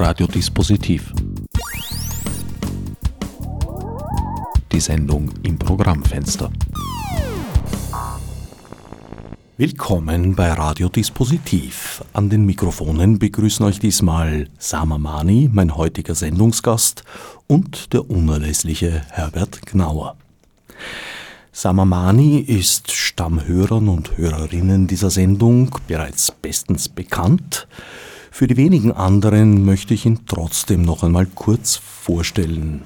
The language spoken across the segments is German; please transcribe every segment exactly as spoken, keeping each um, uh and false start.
Radio Dispositiv. Die Sendung im Programmfenster. Willkommen bei Radio Dispositiv. An den Mikrofonen begrüßen euch diesmal Sama Maani, mein heutiger Sendungsgast, und der unerlässliche Herbert Gnauer. Sama Maani ist Stammhörern und Hörerinnen dieser Sendung bereits bestens bekannt. Für die wenigen anderen möchte ich ihn trotzdem noch einmal kurz vorstellen.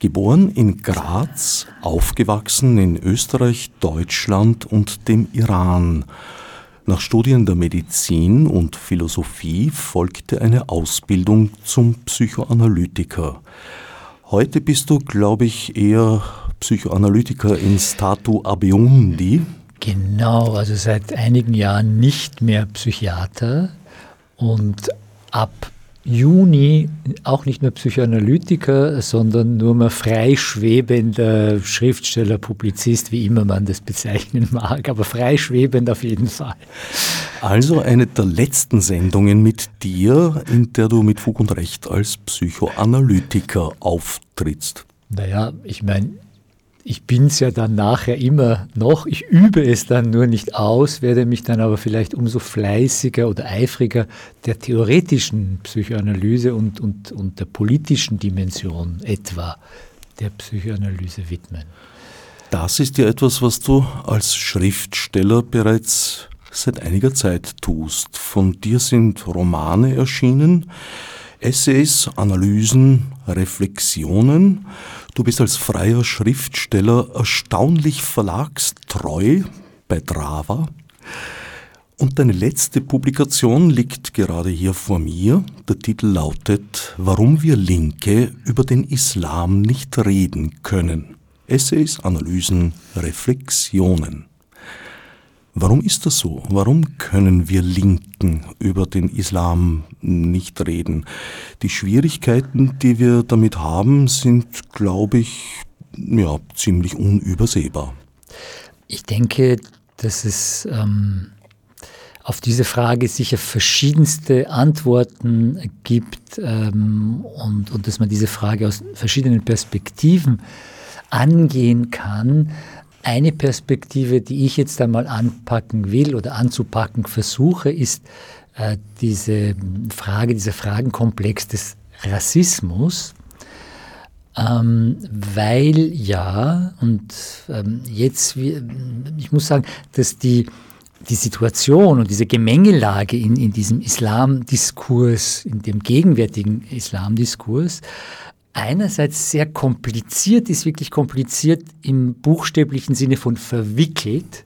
Geboren in Graz, aufgewachsen in Österreich, Deutschland und dem Iran. Nach Studien der Medizin und Philosophie folgte eine Ausbildung zum Psychoanalytiker. Heute bist du, glaube ich, eher Psychoanalytiker in Statu Abeundi. Genau, also seit einigen Jahren nicht mehr Psychiater und ab Juni auch nicht mehr Psychoanalytiker, sondern nur mehr freischwebender Schriftsteller, Publizist, wie immer man das bezeichnen mag, aber freischwebend auf jeden Fall. Also eine der letzten Sendungen mit dir, in der du mit Fug und Recht als Psychoanalytiker auftrittst. Naja, ich meine, ich bin es ja dann nachher immer noch, ich übe es dann nur nicht aus, werde mich dann aber vielleicht umso fleißiger oder eifriger der theoretischen Psychoanalyse und, und, und der politischen Dimension etwa der Psychoanalyse widmen. Das ist ja etwas, was du als Schriftsteller bereits seit einiger Zeit tust. Von dir sind Romane erschienen, Essays, Analysen, Reflexionen. Du bist als freier Schriftsteller erstaunlich verlagstreu bei Drava. Und deine letzte Publikation liegt gerade hier vor mir. Der Titel lautet »Warum wir Linke über den Islam nicht reden können«. Essays, Analysen, Reflexionen. Warum ist das so? Warum können wir Linken über den Islam nicht reden? Die Schwierigkeiten, die wir damit haben, sind, glaube ich, ja, ziemlich unübersehbar. Ich denke, dass es ähm, auf diese Frage sicher verschiedenste Antworten gibt ähm, und, und dass man diese Frage aus verschiedenen Perspektiven angehen kann. Eine Perspektive, die ich jetzt einmal anpacken will oder anzupacken versuche, ist äh, diese Frage, dieser Fragenkomplex des Rassismus, ähm, weil ja, und ähm, jetzt, ich muss sagen, dass die, die Situation und diese Gemengelage in, in diesem Islamdiskurs, in dem gegenwärtigen Islamdiskurs, einerseits sehr kompliziert, ist wirklich kompliziert im buchstäblichen Sinne von verwickelt.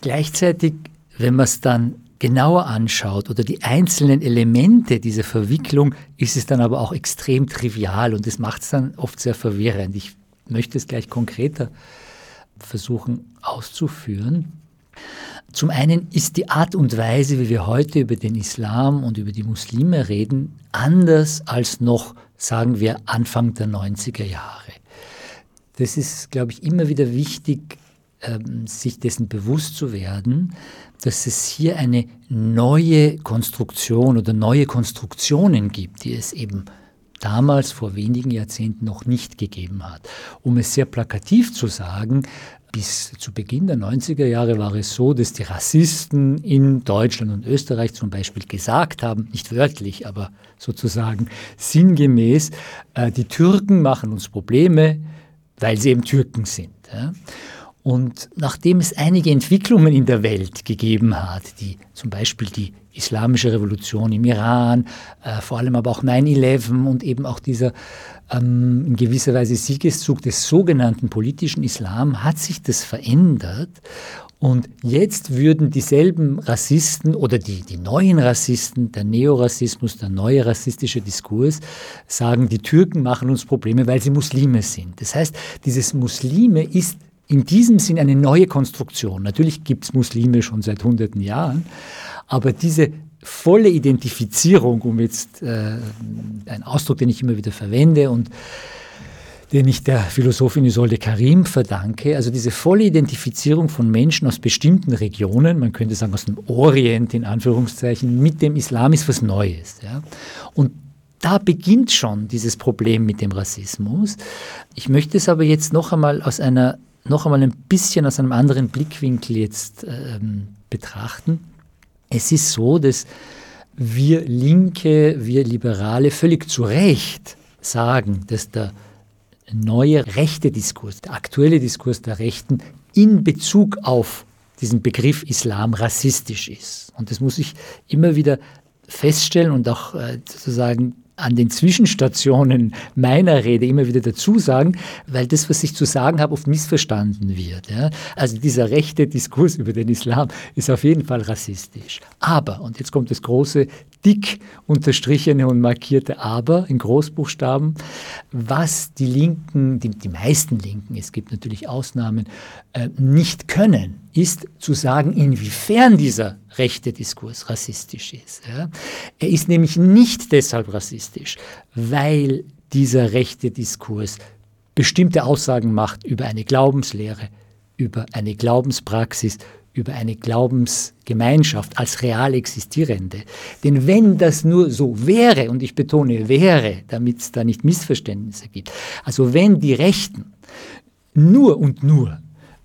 Gleichzeitig, wenn man es dann genauer anschaut oder die einzelnen Elemente dieser Verwicklung, ist es dann aber auch extrem trivial und das macht es dann oft sehr verwirrend. Ich möchte es gleich konkreter versuchen auszuführen. Zum einen ist die Art und Weise, wie wir heute über den Islam und über die Muslime reden, anders als noch, sagen wir, Anfang der neunziger Jahre. Das ist, glaube ich, immer wieder wichtig, sich dessen bewusst zu werden, dass es hier eine neue Konstruktion oder neue Konstruktionen gibt, die es eben damals vor wenigen Jahrzehnten noch nicht gegeben hat. Um es sehr plakativ zu sagen, bis zu Beginn der neunziger Jahre war es so, dass die Rassisten in Deutschland und Österreich zum Beispiel gesagt haben, nicht wörtlich, aber sozusagen sinngemäß, äh, die Türken machen uns Probleme, weil sie eben Türken sind. Ja? Und nachdem es einige Entwicklungen in der Welt gegeben hat, die zum Beispiel die Islamische Revolution im Iran, äh, vor allem aber auch neun elf und eben auch dieser ähm, in gewisser Weise Siegeszug des sogenannten politischen Islam, hat sich das verändert. Und jetzt würden dieselben Rassisten oder die, die neuen Rassisten, der Neorassismus, der neue rassistische Diskurs, sagen, die Türken machen uns Probleme, weil sie Muslime sind. Das heißt, dieses Muslime ist in diesem Sinn eine neue Konstruktion. Natürlich gibt es Muslime schon seit hunderten Jahren, aber diese volle Identifizierung, um jetzt äh, einen Ausdruck, den ich immer wieder verwende und den ich der Philosophin Isolde Karim verdanke, also diese volle Identifizierung von Menschen aus bestimmten Regionen, man könnte sagen aus dem Orient in Anführungszeichen, mit dem Islam ist was Neues. Ja? Und da beginnt schon dieses Problem mit dem Rassismus. Ich möchte es aber jetzt noch einmal aus einer, noch einmal ein bisschen aus einem anderen Blickwinkel jetzt ähm, betrachten. Es ist so, dass wir Linke, wir Liberale völlig zu Recht sagen, dass der neue rechte Diskurs, der aktuelle Diskurs der Rechten in Bezug auf diesen Begriff Islam rassistisch ist. Und das muss ich immer wieder feststellen und auch äh, sozusagen an den Zwischenstationen meiner Rede immer wieder dazu sagen, weil das, was ich zu sagen habe, oft missverstanden wird. Ja? Also dieser rechte Diskurs über den Islam ist auf jeden Fall rassistisch. Aber, und jetzt kommt das große, dick unterstrichene und markierte Aber in Großbuchstaben, was die Linken, die, die meisten Linken, es gibt natürlich Ausnahmen, äh, nicht können, ist zu sagen, inwiefern dieser rechte Diskurs rassistisch ist. Ja? Er ist nämlich nicht deshalb rassistisch, weil dieser rechte Diskurs bestimmte Aussagen macht über eine Glaubenslehre, über eine Glaubenspraxis, über eine Glaubensgemeinschaft als real existierende. Denn wenn das nur so wäre, und ich betone wäre, damit es da nicht Missverständnisse gibt, also wenn die Rechten nur und nur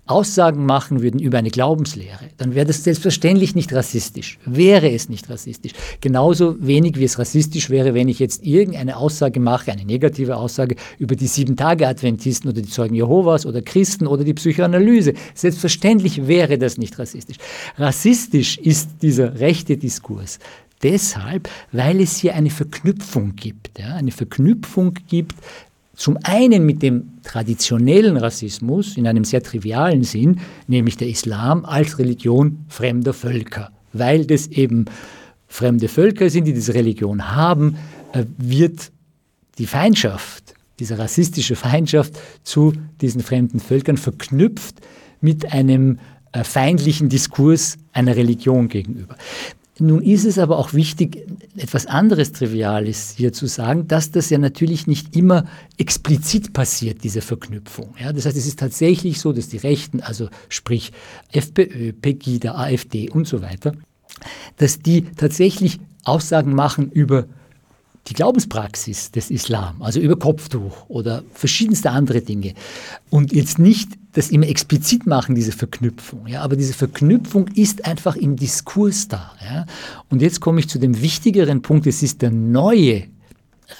Aussagen machen würden über eine Glaubenslehre, dann wäre das selbstverständlich nicht rassistisch, wäre es nicht rassistisch. Genauso wenig, wie es rassistisch wäre, wenn ich jetzt irgendeine Aussage mache, eine negative Aussage über die Sieben-Tage-Adventisten oder die Zeugen Jehovas oder Christen oder die Psychoanalyse. Selbstverständlich wäre das nicht rassistisch. Rassistisch ist dieser rechte Diskurs deshalb, weil es hier eine Verknüpfung gibt, ja, eine Verknüpfung gibt, zum einen mit dem traditionellen Rassismus in einem sehr trivialen Sinn, nämlich der Islam als Religion fremder Völker. Weil das eben fremde Völker sind, die diese Religion haben, wird die Feindschaft, diese rassistische Feindschaft zu diesen fremden Völkern verknüpft mit einem feindlichen Diskurs einer Religion gegenüber. Nun ist es aber auch wichtig, etwas anderes Triviales hier zu sagen, dass das ja natürlich nicht immer explizit passiert, diese Verknüpfung. Ja, das heißt, es ist tatsächlich so, dass die Rechten, also sprich FPÖ, Pegida, AfD und so weiter, dass die tatsächlich Aussagen machen über die Glaubenspraxis des Islam, also über Kopftuch oder verschiedenste andere Dinge und jetzt nicht das immer explizit machen, diese Verknüpfung. Ja? Aber diese Verknüpfung ist einfach im Diskurs da. Ja? Und jetzt komme ich zu dem wichtigeren Punkt, es ist der neue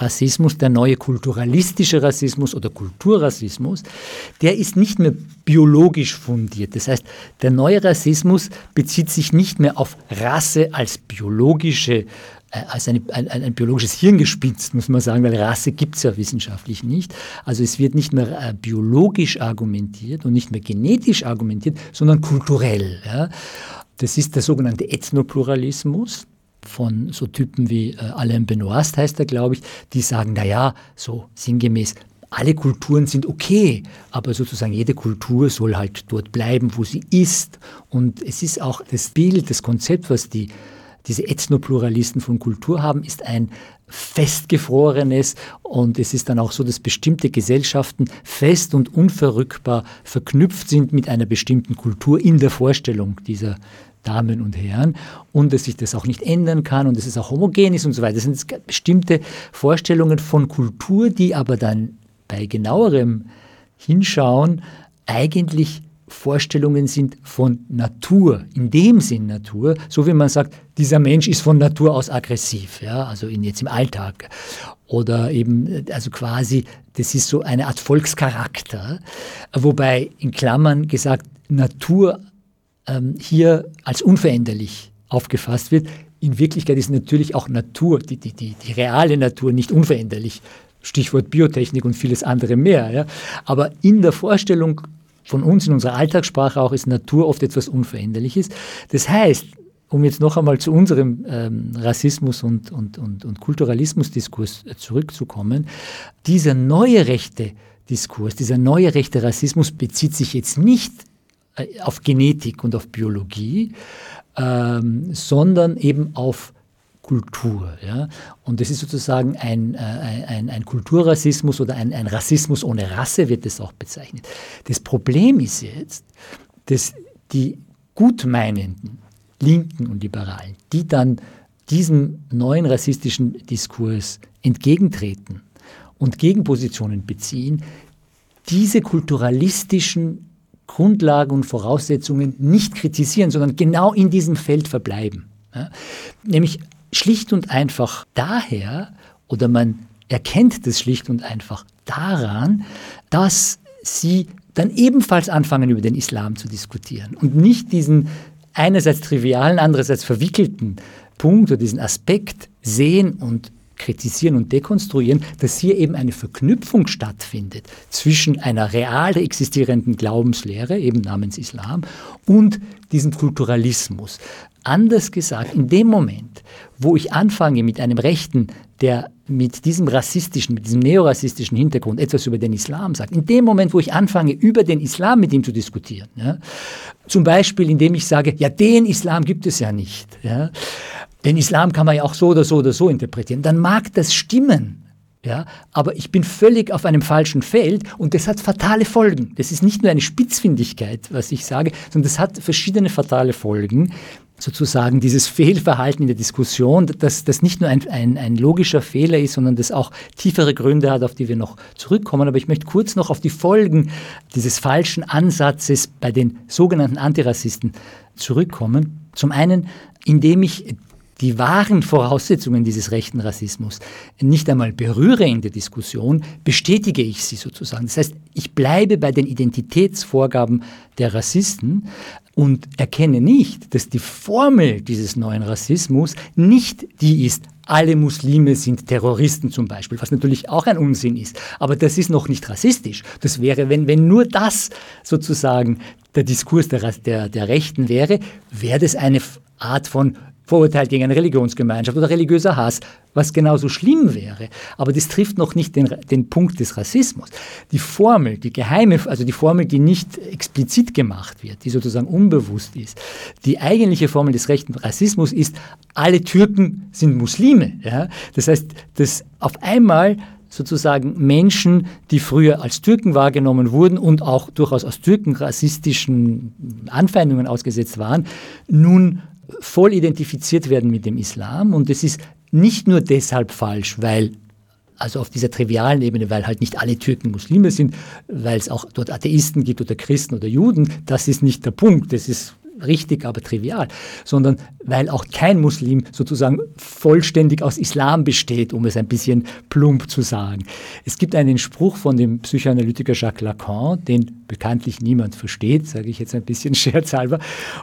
Rassismus, der neue kulturalistische Rassismus oder Kulturrassismus, der ist nicht mehr biologisch fundiert. Das heißt, der neue Rassismus bezieht sich nicht mehr auf Rasse als biologische als eine, ein, ein biologisches Hirngespinst, muss man sagen, weil Rasse gibt es ja wissenschaftlich nicht. Also es wird nicht mehr äh, biologisch argumentiert und nicht mehr genetisch argumentiert, sondern kulturell. Ja. Das ist der sogenannte Ethnopluralismus von so Typen wie äh, Alain Benoist heißt er, glaube ich, die sagen, naja, so sinngemäß, alle Kulturen sind okay, aber sozusagen jede Kultur soll halt dort bleiben, wo sie ist. Und es ist auch das Bild, das Konzept, was die diese Ethnopluralisten von Kultur haben, ist ein festgefrorenes und es ist dann auch so, dass bestimmte Gesellschaften fest und unverrückbar verknüpft sind mit einer bestimmten Kultur in der Vorstellung dieser Damen und Herren und dass sich das auch nicht ändern kann und dass es auch homogen ist und so weiter. Das sind bestimmte Vorstellungen von Kultur, die aber dann bei genauerem Hinschauen eigentlich Vorstellungen sind von Natur, in dem Sinn Natur, so wie man sagt, dieser Mensch ist von Natur aus aggressiv, ja, also in, jetzt im Alltag. Oder eben, also quasi, das ist so eine Art Volkscharakter, wobei in Klammern gesagt, Natur ähm, hier als unveränderlich aufgefasst wird. In Wirklichkeit ist natürlich auch Natur, die, die, die, die reale Natur nicht unveränderlich. Stichwort Biotechnik und vieles andere mehr. Ja. Aber in der Vorstellung von uns in unserer Alltagssprache auch ist Natur oft etwas Unveränderliches. Das heißt, um jetzt noch einmal zu unserem ähm, Rassismus- und, und, und, und Kulturalismusdiskurs zurückzukommen, dieser neue rechte Diskurs, dieser neue rechte Rassismus bezieht sich jetzt nicht auf Genetik und auf Biologie, ähm, sondern eben auf Kultur. Ja? Und das ist sozusagen ein, äh, ein, ein Kulturrassismus oder ein, ein Rassismus ohne Rasse wird das auch bezeichnet. Das Problem ist jetzt, dass die gutmeinenden Linken und Liberalen, die dann diesem neuen rassistischen Diskurs entgegentreten und Gegenpositionen beziehen, diese kulturalistischen Grundlagen und Voraussetzungen nicht kritisieren, sondern genau in diesem Feld verbleiben. Ja? Nämlich schlicht und einfach daher, oder man erkennt das schlicht und einfach daran, dass sie dann ebenfalls anfangen, über den Islam zu diskutieren und nicht diesen einerseits trivialen, andererseits verwickelten Punkt oder diesen Aspekt sehen und kritisieren und dekonstruieren, dass hier eben eine Verknüpfung stattfindet zwischen einer real existierenden Glaubenslehre, eben namens Islam, und diesem Kulturalismus. Anders gesagt, in dem Moment, wo ich anfange mit einem Rechten, der mit diesem rassistischen, mit diesem neorassistischen Hintergrund etwas über den Islam sagt, in dem Moment, wo ich anfange, über den Islam mit ihm zu diskutieren, ja, zum Beispiel, indem ich sage, ja, den Islam gibt es ja nicht, ja, den Islam kann man ja auch so oder so oder so interpretieren, dann mag das stimmen, ja, aber ich bin völlig auf einem falschen Feld und das hat fatale Folgen. Das ist nicht nur eine Spitzfindigkeit, was ich sage, sondern das hat verschiedene fatale Folgen, sozusagen dieses Fehlverhalten in der Diskussion, dass das nicht nur ein, ein, ein logischer Fehler ist, sondern das auch tiefere Gründe hat, auf die wir noch zurückkommen. Aber ich möchte kurz noch auf die Folgen dieses falschen Ansatzes bei den sogenannten Antirassisten zurückkommen. Zum einen, indem ich die wahren Voraussetzungen dieses rechten Rassismus nicht einmal berühre in der Diskussion, bestätige ich sie sozusagen. Das heißt, ich bleibe bei den Identitätsvorgaben der Rassisten und erkenne nicht, dass die Formel dieses neuen Rassismus nicht die ist, alle Muslime sind Terroristen zum Beispiel, was natürlich auch ein Unsinn ist. Aber das ist noch nicht rassistisch. Das wäre, wenn, wenn nur das sozusagen der Diskurs der, der, der Rechten wäre, wäre das eine Art von Vorurteil gegen eine Religionsgemeinschaft oder religiöser Hass, was genauso schlimm wäre. Aber das trifft noch nicht den, den Punkt des Rassismus. Die Formel, die geheime, also die Formel, die nicht explizit gemacht wird, die sozusagen unbewusst ist, die eigentliche Formel des rechten Rassismus ist, alle Türken sind Muslime. Ja? Das heißt, dass auf einmal sozusagen Menschen, die früher als Türken wahrgenommen wurden und auch durchaus aus Türken rassistischen Anfeindungen ausgesetzt waren, nun voll identifiziert werden mit dem Islam, und es ist nicht nur deshalb falsch, weil, also auf dieser trivialen Ebene, weil halt nicht alle Türken Muslime sind, weil es auch dort Atheisten gibt oder Christen oder Juden, das ist nicht der Punkt, das ist richtig, aber trivial, sondern weil auch kein Muslim sozusagen vollständig aus Islam besteht, um es ein bisschen plump zu sagen. Es gibt einen Spruch von dem Psychoanalytiker Jacques Lacan, den bekanntlich niemand versteht, sage ich jetzt ein bisschen scherzhalber,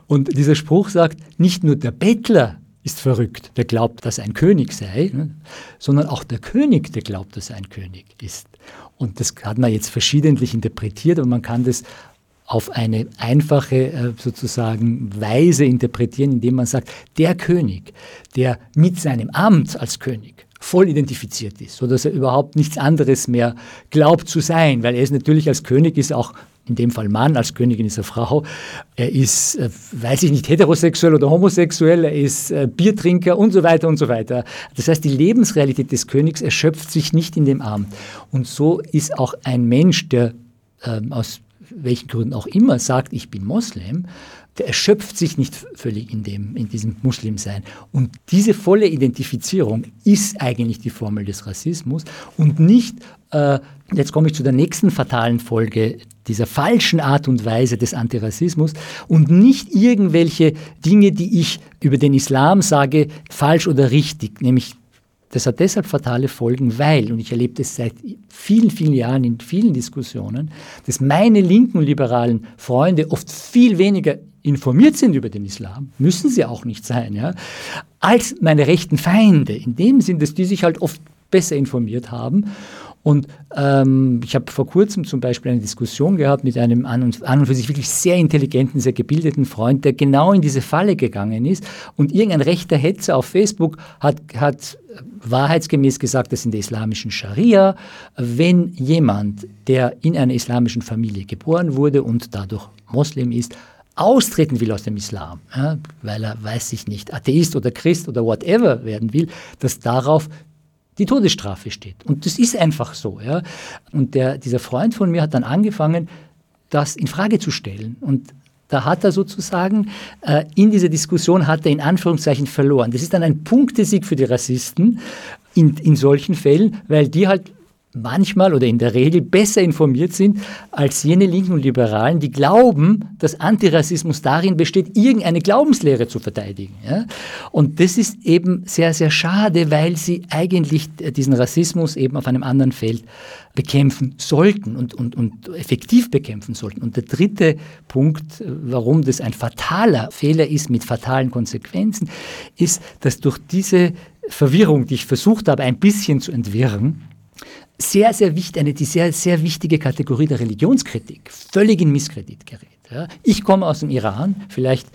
und dieser Spruch sagt, nicht nur der Bettler ist verrückt, der glaubt, dass er ein König sei, ne, sondern auch der König, der glaubt, dass er ein König ist. Und das hat man jetzt verschiedentlich interpretiert, und man kann das auf eine einfache sozusagen Weise interpretieren, indem man sagt, der König, der mit seinem Amt als König voll identifiziert ist, sodass er überhaupt nichts anderes mehr glaubt zu sein, weil er ist natürlich als König, ist auch in dem Fall Mann, als Königin ist er Frau, er ist, weiß ich nicht, heterosexuell oder homosexuell, er ist Biertrinker und so weiter und so weiter. Das heißt, die Lebensrealität des Königs erschöpft sich nicht in dem Amt. Und so ist auch ein Mensch, der ähm, aus welchen Gründen auch immer sagt, ich bin Moslem, der erschöpft sich nicht völlig in, dem, in diesem Muslimsein. Und diese volle Identifizierung ist eigentlich die Formel des Rassismus und nicht, äh, jetzt komme ich zu der nächsten fatalen Folge dieser falschen Art und Weise des Antirassismus, und nicht irgendwelche Dinge, die ich über den Islam sage, falsch oder richtig, nämlich das hat deshalb fatale Folgen, weil, und ich erlebe das seit vielen, vielen Jahren in vielen Diskussionen, dass meine linken liberalen Freunde oft viel weniger informiert sind über den Islam, müssen sie auch nicht sein, ja, als meine rechten Feinde, in dem Sinn, dass die sich halt oft besser informiert haben. Und ähm, ich habe vor kurzem zum Beispiel eine Diskussion gehabt mit einem an und, an und für sich wirklich sehr intelligenten, sehr gebildeten Freund, der genau in diese Falle gegangen ist, und irgendein rechter Hetzer auf Facebook hat, hat wahrheitsgemäß gesagt, dass in der islamischen Scharia, wenn jemand, der in einer islamischen Familie geboren wurde und dadurch Moslem ist, austreten will aus dem Islam, ja, weil er, weiß ich nicht, Atheist oder Christ oder whatever werden will, dass darauf die Todesstrafe steht. Und das ist einfach so. Ja? Und der, dieser Freund von mir hat dann angefangen, das in Frage zu stellen. Und Da hat er sozusagen äh, in dieser Diskussion hat er in Anführungszeichen verloren. Das ist dann ein Punktesieg für die Rassisten in, in solchen Fällen, weil die halt manchmal oder in der Regel besser informiert sind als jene Linken und Liberalen, die glauben, dass Antirassismus darin besteht, irgendeine Glaubenslehre zu verteidigen. Ja? Und das ist eben sehr, sehr schade, weil sie eigentlich diesen Rassismus eben auf einem anderen Feld bekämpfen sollten und, und, und effektiv bekämpfen sollten. Und der dritte Punkt, warum das ein fataler Fehler ist mit fatalen Konsequenzen, ist, dass durch diese Verwirrung, die ich versucht habe, ein bisschen zu entwirren, sehr, sehr wichtig, eine die sehr, sehr wichtige Kategorie der Religionskritik völlig in Misskredit gerät. Ja. Ich komme aus dem Iran, vielleicht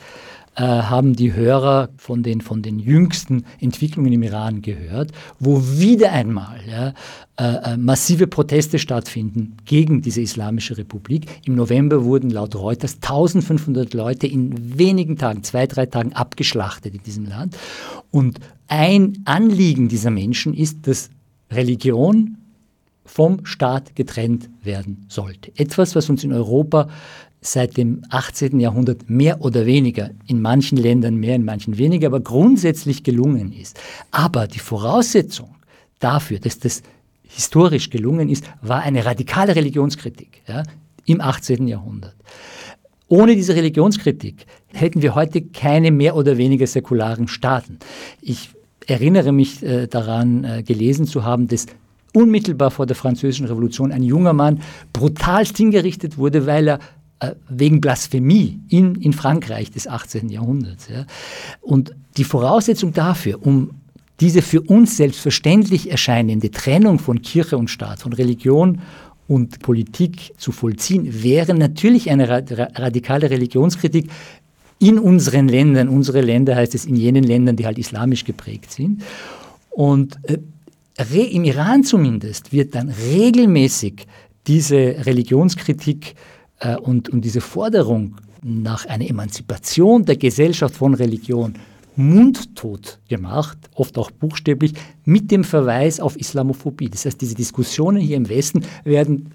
äh, haben die Hörer von den, von den jüngsten Entwicklungen im Iran gehört, wo wieder einmal ja, äh, massive Proteste stattfinden gegen diese Islamische Republik. Im November wurden laut Reuters eintausendfünfhundert Leute in wenigen Tagen, zwei, drei Tagen abgeschlachtet in diesem Land. Und ein Anliegen dieser Menschen ist, dass Religion vom Staat getrennt werden sollte. Etwas, was uns in Europa seit dem achtzehnten Jahrhundert mehr oder weniger, in manchen Ländern mehr, in manchen weniger, aber grundsätzlich gelungen ist. Aber die Voraussetzung dafür, dass das historisch gelungen ist, war eine radikale Religionskritik, ja, im achtzehnten Jahrhundert. Ohne diese Religionskritik hätten wir heute keine mehr oder weniger säkularen Staaten. Ich erinnere mich äh, daran, äh, gelesen zu haben, dass unmittelbar vor der Französischen Revolution ein junger Mann brutalst hingerichtet wurde, weil er äh, wegen Blasphemie in, in Frankreich des achtzehnten Jahrhunderts. Ja. Und die Voraussetzung dafür, um diese für uns selbstverständlich erscheinende Trennung von Kirche und Staat, von Religion und Politik zu vollziehen, wäre natürlich eine radikale Religionskritik in unseren Ländern. Unsere Länder heißt es in jenen Ländern, die halt islamisch geprägt sind. Und äh, im Iran zumindest wird dann regelmäßig diese Religionskritik äh, und, und diese Forderung nach einer Emanzipation der Gesellschaft von Religion mundtot gemacht, oft auch buchstäblich, mit dem Verweis auf Islamophobie. Das heißt, diese Diskussionen hier im Westen werden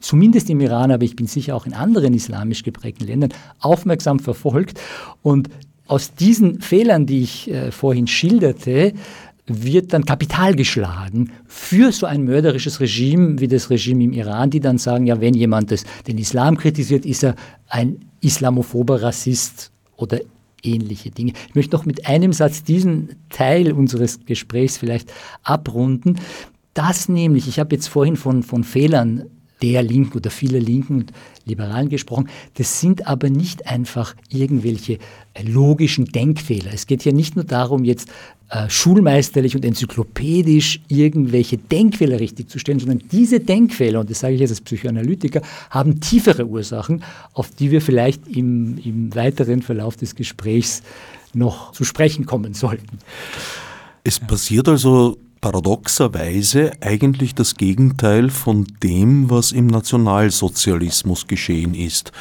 zumindest im Iran, aber ich bin sicher auch in anderen islamisch geprägten Ländern, aufmerksam verfolgt. Und aus diesen Fehlern, die ich äh, vorhin schilderte, wird dann Kapital geschlagen für so ein mörderisches Regime wie das Regime im Iran, die dann sagen, ja, wenn jemand das, den Islam kritisiert, ist er ein islamophober Rassist oder ähnliche Dinge. Ich möchte noch mit einem Satz diesen Teil unseres Gesprächs vielleicht abrunden. Das nämlich, ich habe jetzt vorhin von, von Fehlern der Linken oder vieler Linken und Liberalen gesprochen. Das sind aber nicht einfach irgendwelche logischen Denkfehler. Es geht hier nicht nur darum, jetzt äh, schulmeisterlich und enzyklopädisch irgendwelche Denkfehler richtigzustellen, sondern diese Denkfehler, und das sage ich jetzt als Psychoanalytiker, haben tiefere Ursachen, auf die wir vielleicht im, im weiteren Verlauf des Gesprächs noch zu sprechen kommen sollten. Es passiert also paradoxerweise eigentlich das Gegenteil von dem, was im Nationalsozialismus geschehen ist.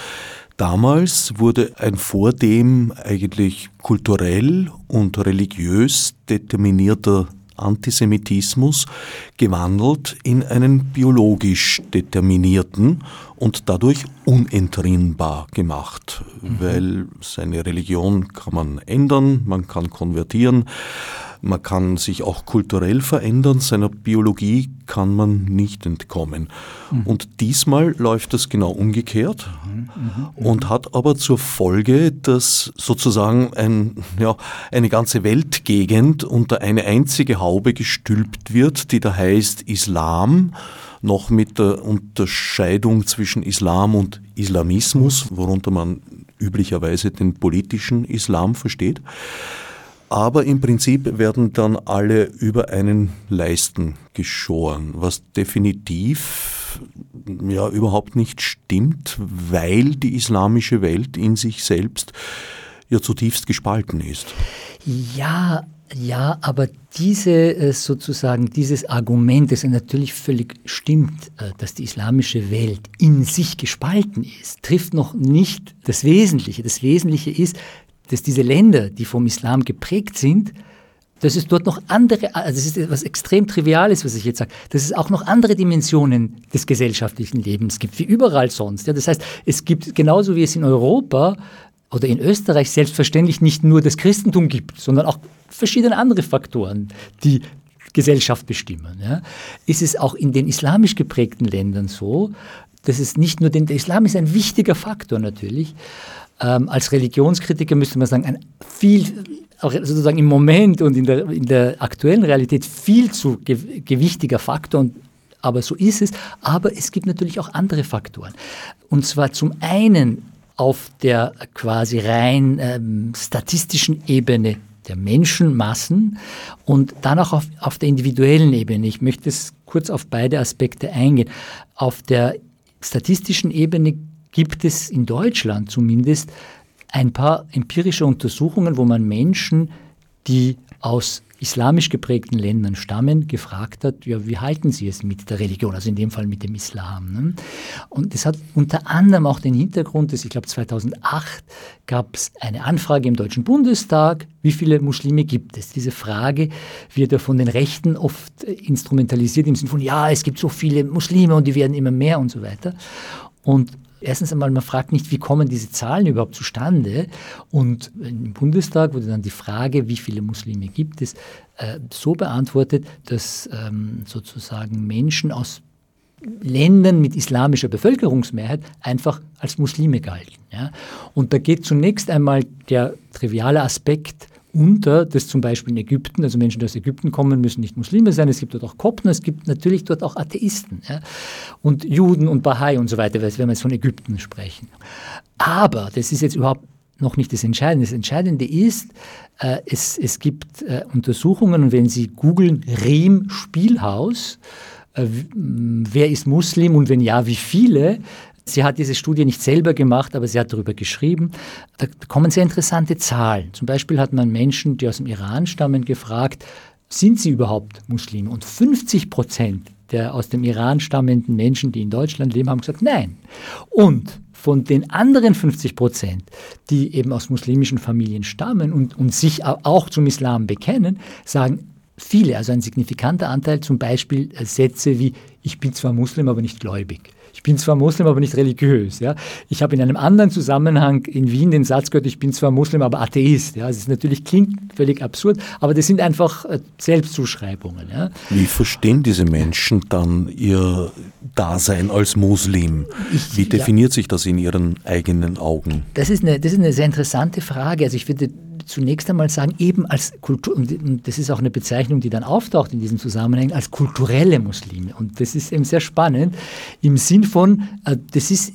Damals wurde ein vordem eigentlich kulturell und religiös determinierter Antisemitismus gewandelt in einen biologisch determinierten und dadurch unentrinnbar gemacht, mhm. weil seine Religion kann man ändern, man kann konvertieren. Man kann sich auch kulturell verändern, seiner Biologie kann man nicht entkommen. Mhm. Und diesmal läuft das genau umgekehrt mhm. Mhm. und hat aber zur Folge, dass sozusagen ein, ja, eine ganze Weltgegend unter eine einzige Haube gestülpt wird, die da heißt Islam, noch mit der Unterscheidung zwischen Islam und Islamismus, worunter man üblicherweise den politischen Islam versteht. Aber im Prinzip werden dann alle über einen Leisten geschoren, was definitiv ja überhaupt nicht stimmt, weil die islamische Welt in sich selbst ja zutiefst gespalten ist. Ja, ja, aber diese sozusagen dieses Argument, das natürlich völlig stimmt, dass die islamische Welt in sich gespalten ist, trifft noch nicht das Wesentliche. Das Wesentliche ist, dass diese Länder, die vom Islam geprägt sind, Das ist dort noch andere, also das ist etwas extrem Triviales, was ich jetzt sage, dass es auch noch andere Dimensionen des gesellschaftlichen Lebens gibt, wie überall sonst. Ja, das heißt, es gibt genauso wie es in Europa oder in Österreich selbstverständlich nicht nur das Christentum gibt, sondern auch verschiedene andere Faktoren, die Gesellschaft bestimmen. Ja. Ist es auch in den islamisch geprägten Ländern so, dass es nicht nur den, der Islam ist ein wichtiger Faktor natürlich. Ähm, als Religionskritiker müsste man sagen, ein viel, auch sozusagen im Moment und in der, in der aktuellen Realität viel zu ge- gewichtiger Faktor, und, aber so ist es. Aber es gibt natürlich auch andere Faktoren. Und zwar zum einen auf der quasi rein ähm, statistischen Ebene der Menschenmassen und dann auch auf, auf der individuellen Ebene. Ich möchte es kurz auf beide Aspekte eingehen. Auf der statistischen Ebene gibt es in Deutschland zumindest ein paar empirische Untersuchungen, wo man Menschen, die aus islamisch geprägten Ländern stammen, gefragt hat, ja, wie halten sie es mit der Religion, also in dem Fall mit dem Islam. Ne? Und das hat unter anderem auch den Hintergrund, dass ich glaube zweitausendacht gab es eine Anfrage im Deutschen Bundestag, wie viele Muslime gibt es? Diese Frage wird ja von den Rechten oft instrumentalisiert im Sinne von, ja, es gibt so viele Muslime und die werden immer mehr und so weiter. Und erstens einmal, man fragt nicht, wie kommen diese Zahlen überhaupt zustande? Und im Bundestag wurde dann die Frage, wie viele Muslime gibt es, äh, so beantwortet, dass ähm, sozusagen Menschen aus Ländern mit islamischer Bevölkerungsmehrheit einfach als Muslime galten. Ja? Und da geht zunächst einmal der triviale Aspekt unter, dass zum Beispiel in Ägypten, also Menschen, die aus Ägypten kommen, müssen nicht Muslime sein. Es gibt dort auch Kopten, es gibt natürlich dort auch Atheisten, ja, und Juden und Bahai und so weiter, wenn wir jetzt von Ägypten sprechen. Aber das ist jetzt überhaupt noch nicht das Entscheidende. Das Entscheidende ist, äh, es, es gibt äh, Untersuchungen, und wenn Sie googeln, Riem Spielhaus, äh, wer ist Muslim und wenn ja, wie viele? Sie hat diese Studie nicht selber gemacht, aber sie hat darüber geschrieben. Da kommen sehr interessante Zahlen. Zum Beispiel hat man Menschen, die aus dem Iran stammen, gefragt, sind sie überhaupt Muslime? Und fünfzig Prozent der aus dem Iran stammenden Menschen, die in Deutschland leben, haben gesagt, nein. Und von den anderen fünfzig Prozent, die eben aus muslimischen Familien stammen und, und sich auch zum Islam bekennen, sagen viele, also ein signifikanter Anteil, zum Beispiel Sätze wie, ich bin zwar Muslim, aber nicht gläubig. Ich bin zwar Muslim, aber nicht religiös. Ja. Ich habe in einem anderen Zusammenhang in Wien den Satz gehört, ich bin zwar Muslim, aber Atheist. Ja. Das ist natürlich, klingt völlig absurd, aber das sind einfach Selbstzuschreibungen. Ja. Wie verstehen diese Menschen dann ihr Dasein als Muslim? Ich, Wie definiert ja, sich das in ihren eigenen Augen? Das ist eine, das ist eine sehr interessante Frage. Also ich würde zunächst einmal sagen, eben als Kultur, und das ist auch eine Bezeichnung, die dann auftaucht in diesem Zusammenhang, als kulturelle Muslime. Und das ist eben sehr spannend im Sinn von, das ist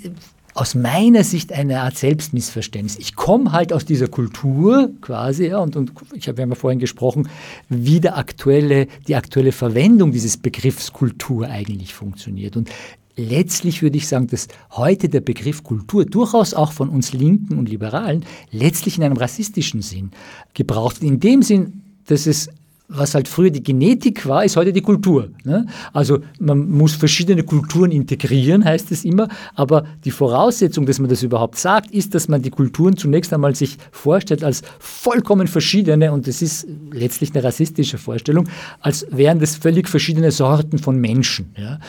aus meiner Sicht eine Art Selbstmissverständnis. Ich komme halt aus dieser Kultur quasi, ja, und, und ich habe ja vorhin gesprochen, wie der aktuelle, die aktuelle Verwendung dieses Begriffs Kultur eigentlich funktioniert. Und letztlich würde ich sagen, dass heute der Begriff Kultur durchaus auch von uns Linken und Liberalen letztlich in einem rassistischen Sinn gebraucht wird. In dem Sinn, dass es, was halt früher die Genetik war, ist heute die Kultur. Ne? Also man muss verschiedene Kulturen integrieren, heißt es immer, aber die Voraussetzung, dass man das überhaupt sagt, ist, dass man die Kulturen zunächst einmal sich vorstellt als vollkommen verschiedene, und das ist letztlich eine rassistische Vorstellung, als wären das völlig verschiedene Sorten von Menschen. Ja?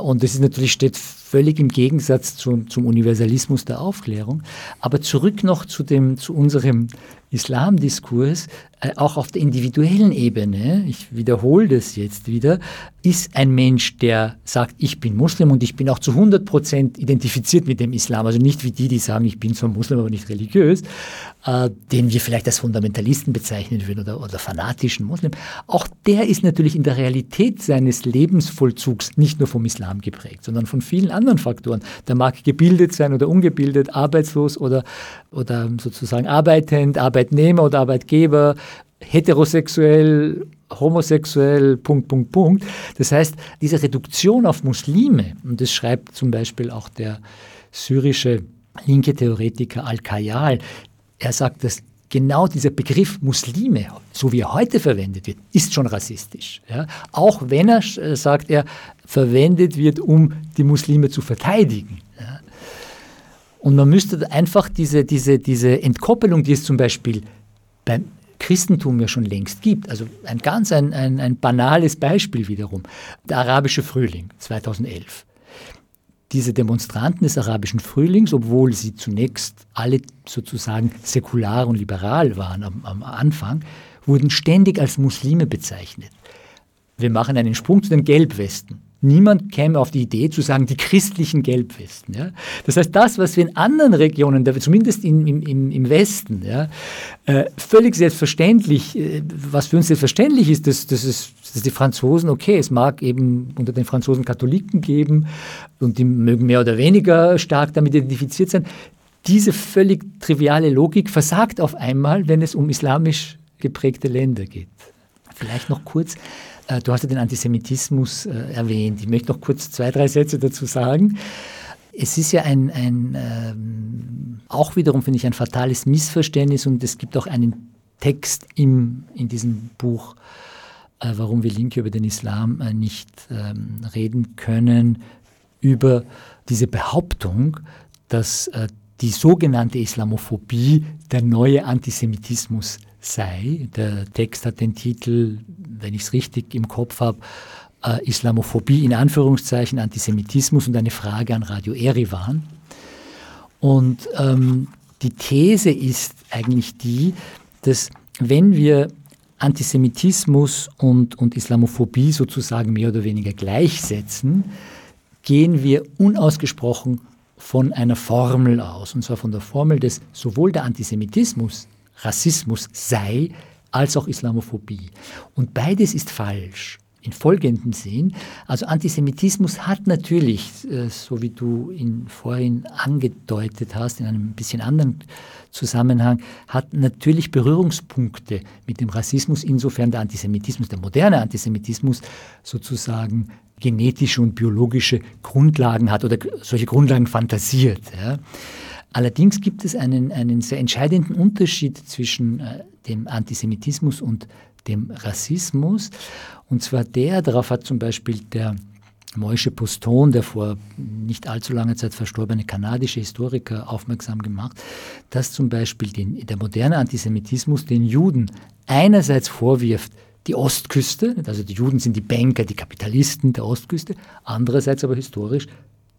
Und das ist natürlich, steht völlig im Gegensatz zum, zum Universalismus der Aufklärung. Aber zurück noch zu, dem, zu unserem Islamdiskurs, äh, auch auf der individuellen Ebene, ich wiederhole das jetzt wieder, ist ein Mensch, der sagt, ich bin Muslim und ich bin auch zu hundert Prozent identifiziert mit dem Islam, also nicht wie die, die sagen, ich bin zwar Muslim, aber nicht religiös, äh, den wir vielleicht als Fundamentalisten bezeichnen würden oder, oder fanatischen Muslim, auch der ist natürlich in der Realität seines Lebensvollzugs nicht nur vom Islam geprägt, sondern von vielen anderen anderen Faktoren. Der mag gebildet sein oder ungebildet, arbeitslos oder, oder sozusagen arbeitend, Arbeitnehmer oder Arbeitgeber, heterosexuell, homosexuell, Punkt, Punkt, Punkt. Das heißt, diese Reduktion auf Muslime, und das schreibt zum Beispiel auch der syrische linke Theoretiker Al-Kayyali, er sagt, dass genau dieser Begriff Muslime, so wie er heute verwendet wird, ist schon rassistisch. Ja? Auch wenn er, sagt er, verwendet wird, um die Muslime zu verteidigen. Ja? Und man müsste einfach diese, diese, diese Entkoppelung, die es zum Beispiel beim Christentum ja schon längst gibt. Also ein ganz ein, ein, ein banales Beispiel wiederum. Der arabische Frühling zweitausendelf. Diese Demonstranten des arabischen Frühlings, obwohl sie zunächst alle sozusagen säkular und liberal waren am, am Anfang, wurden ständig als Muslime bezeichnet. Wir machen einen Sprung zu den Gelbwesten. Niemand käme auf die Idee zu sagen, die christlichen Gelbwesten. Ja? Das heißt, das, was wir in anderen Regionen, zumindest in, im, im Westen, ja, äh, völlig selbstverständlich, äh, was für uns selbstverständlich ist, dass, dass, es, dass die Franzosen, okay, es mag eben unter den Franzosen Katholiken geben und die mögen mehr oder weniger stark damit identifiziert sein. Diese völlig triviale Logik versagt auf einmal, wenn es um islamisch geprägte Länder geht. Vielleicht noch kurz. Du hast ja den Antisemitismus äh, erwähnt. Ich möchte noch kurz zwei, drei Sätze dazu sagen. Es ist ja ein, ein ähm, auch wiederum, finde ich, ein fatales Missverständnis, und es gibt auch einen Text im, in diesem Buch, äh, warum wir Linke über den Islam äh, nicht ähm, reden können, über diese Behauptung, dass äh, die sogenannte Islamophobie der neue Antisemitismus sei. Der Text hat den Titel, wenn ich es richtig im Kopf habe, äh, Islamophobie in Anführungszeichen, Antisemitismus und eine Frage an Radio Erivan. Und ähm, die These ist eigentlich die, dass wenn wir Antisemitismus und, und Islamophobie sozusagen mehr oder weniger gleichsetzen, gehen wir unausgesprochen von einer Formel aus. Und zwar von der Formel, dass sowohl der Antisemitismus Rassismus sei, als auch Islamophobie. Und beides ist falsch, in folgendem Sinn. Also Antisemitismus hat natürlich, so wie du ihn vorhin angedeutet hast, in einem bisschen anderen Zusammenhang, hat natürlich Berührungspunkte mit dem Rassismus, insofern der Antisemitismus, der moderne Antisemitismus sozusagen genetische und biologische Grundlagen hat oder solche Grundlagen fantasiert. Ja. Allerdings gibt es einen, einen sehr entscheidenden Unterschied zwischen äh, dem Antisemitismus und dem Rassismus. Und zwar der, darauf hat zum Beispiel der Moishe Poston, der vor nicht allzu langer Zeit verstorbene kanadische Historiker, aufmerksam gemacht, dass zum Beispiel den, der moderne Antisemitismus den Juden einerseits vorwirft, die Ostküste, also die Juden sind die Banker, die Kapitalisten der Ostküste, andererseits aber historisch,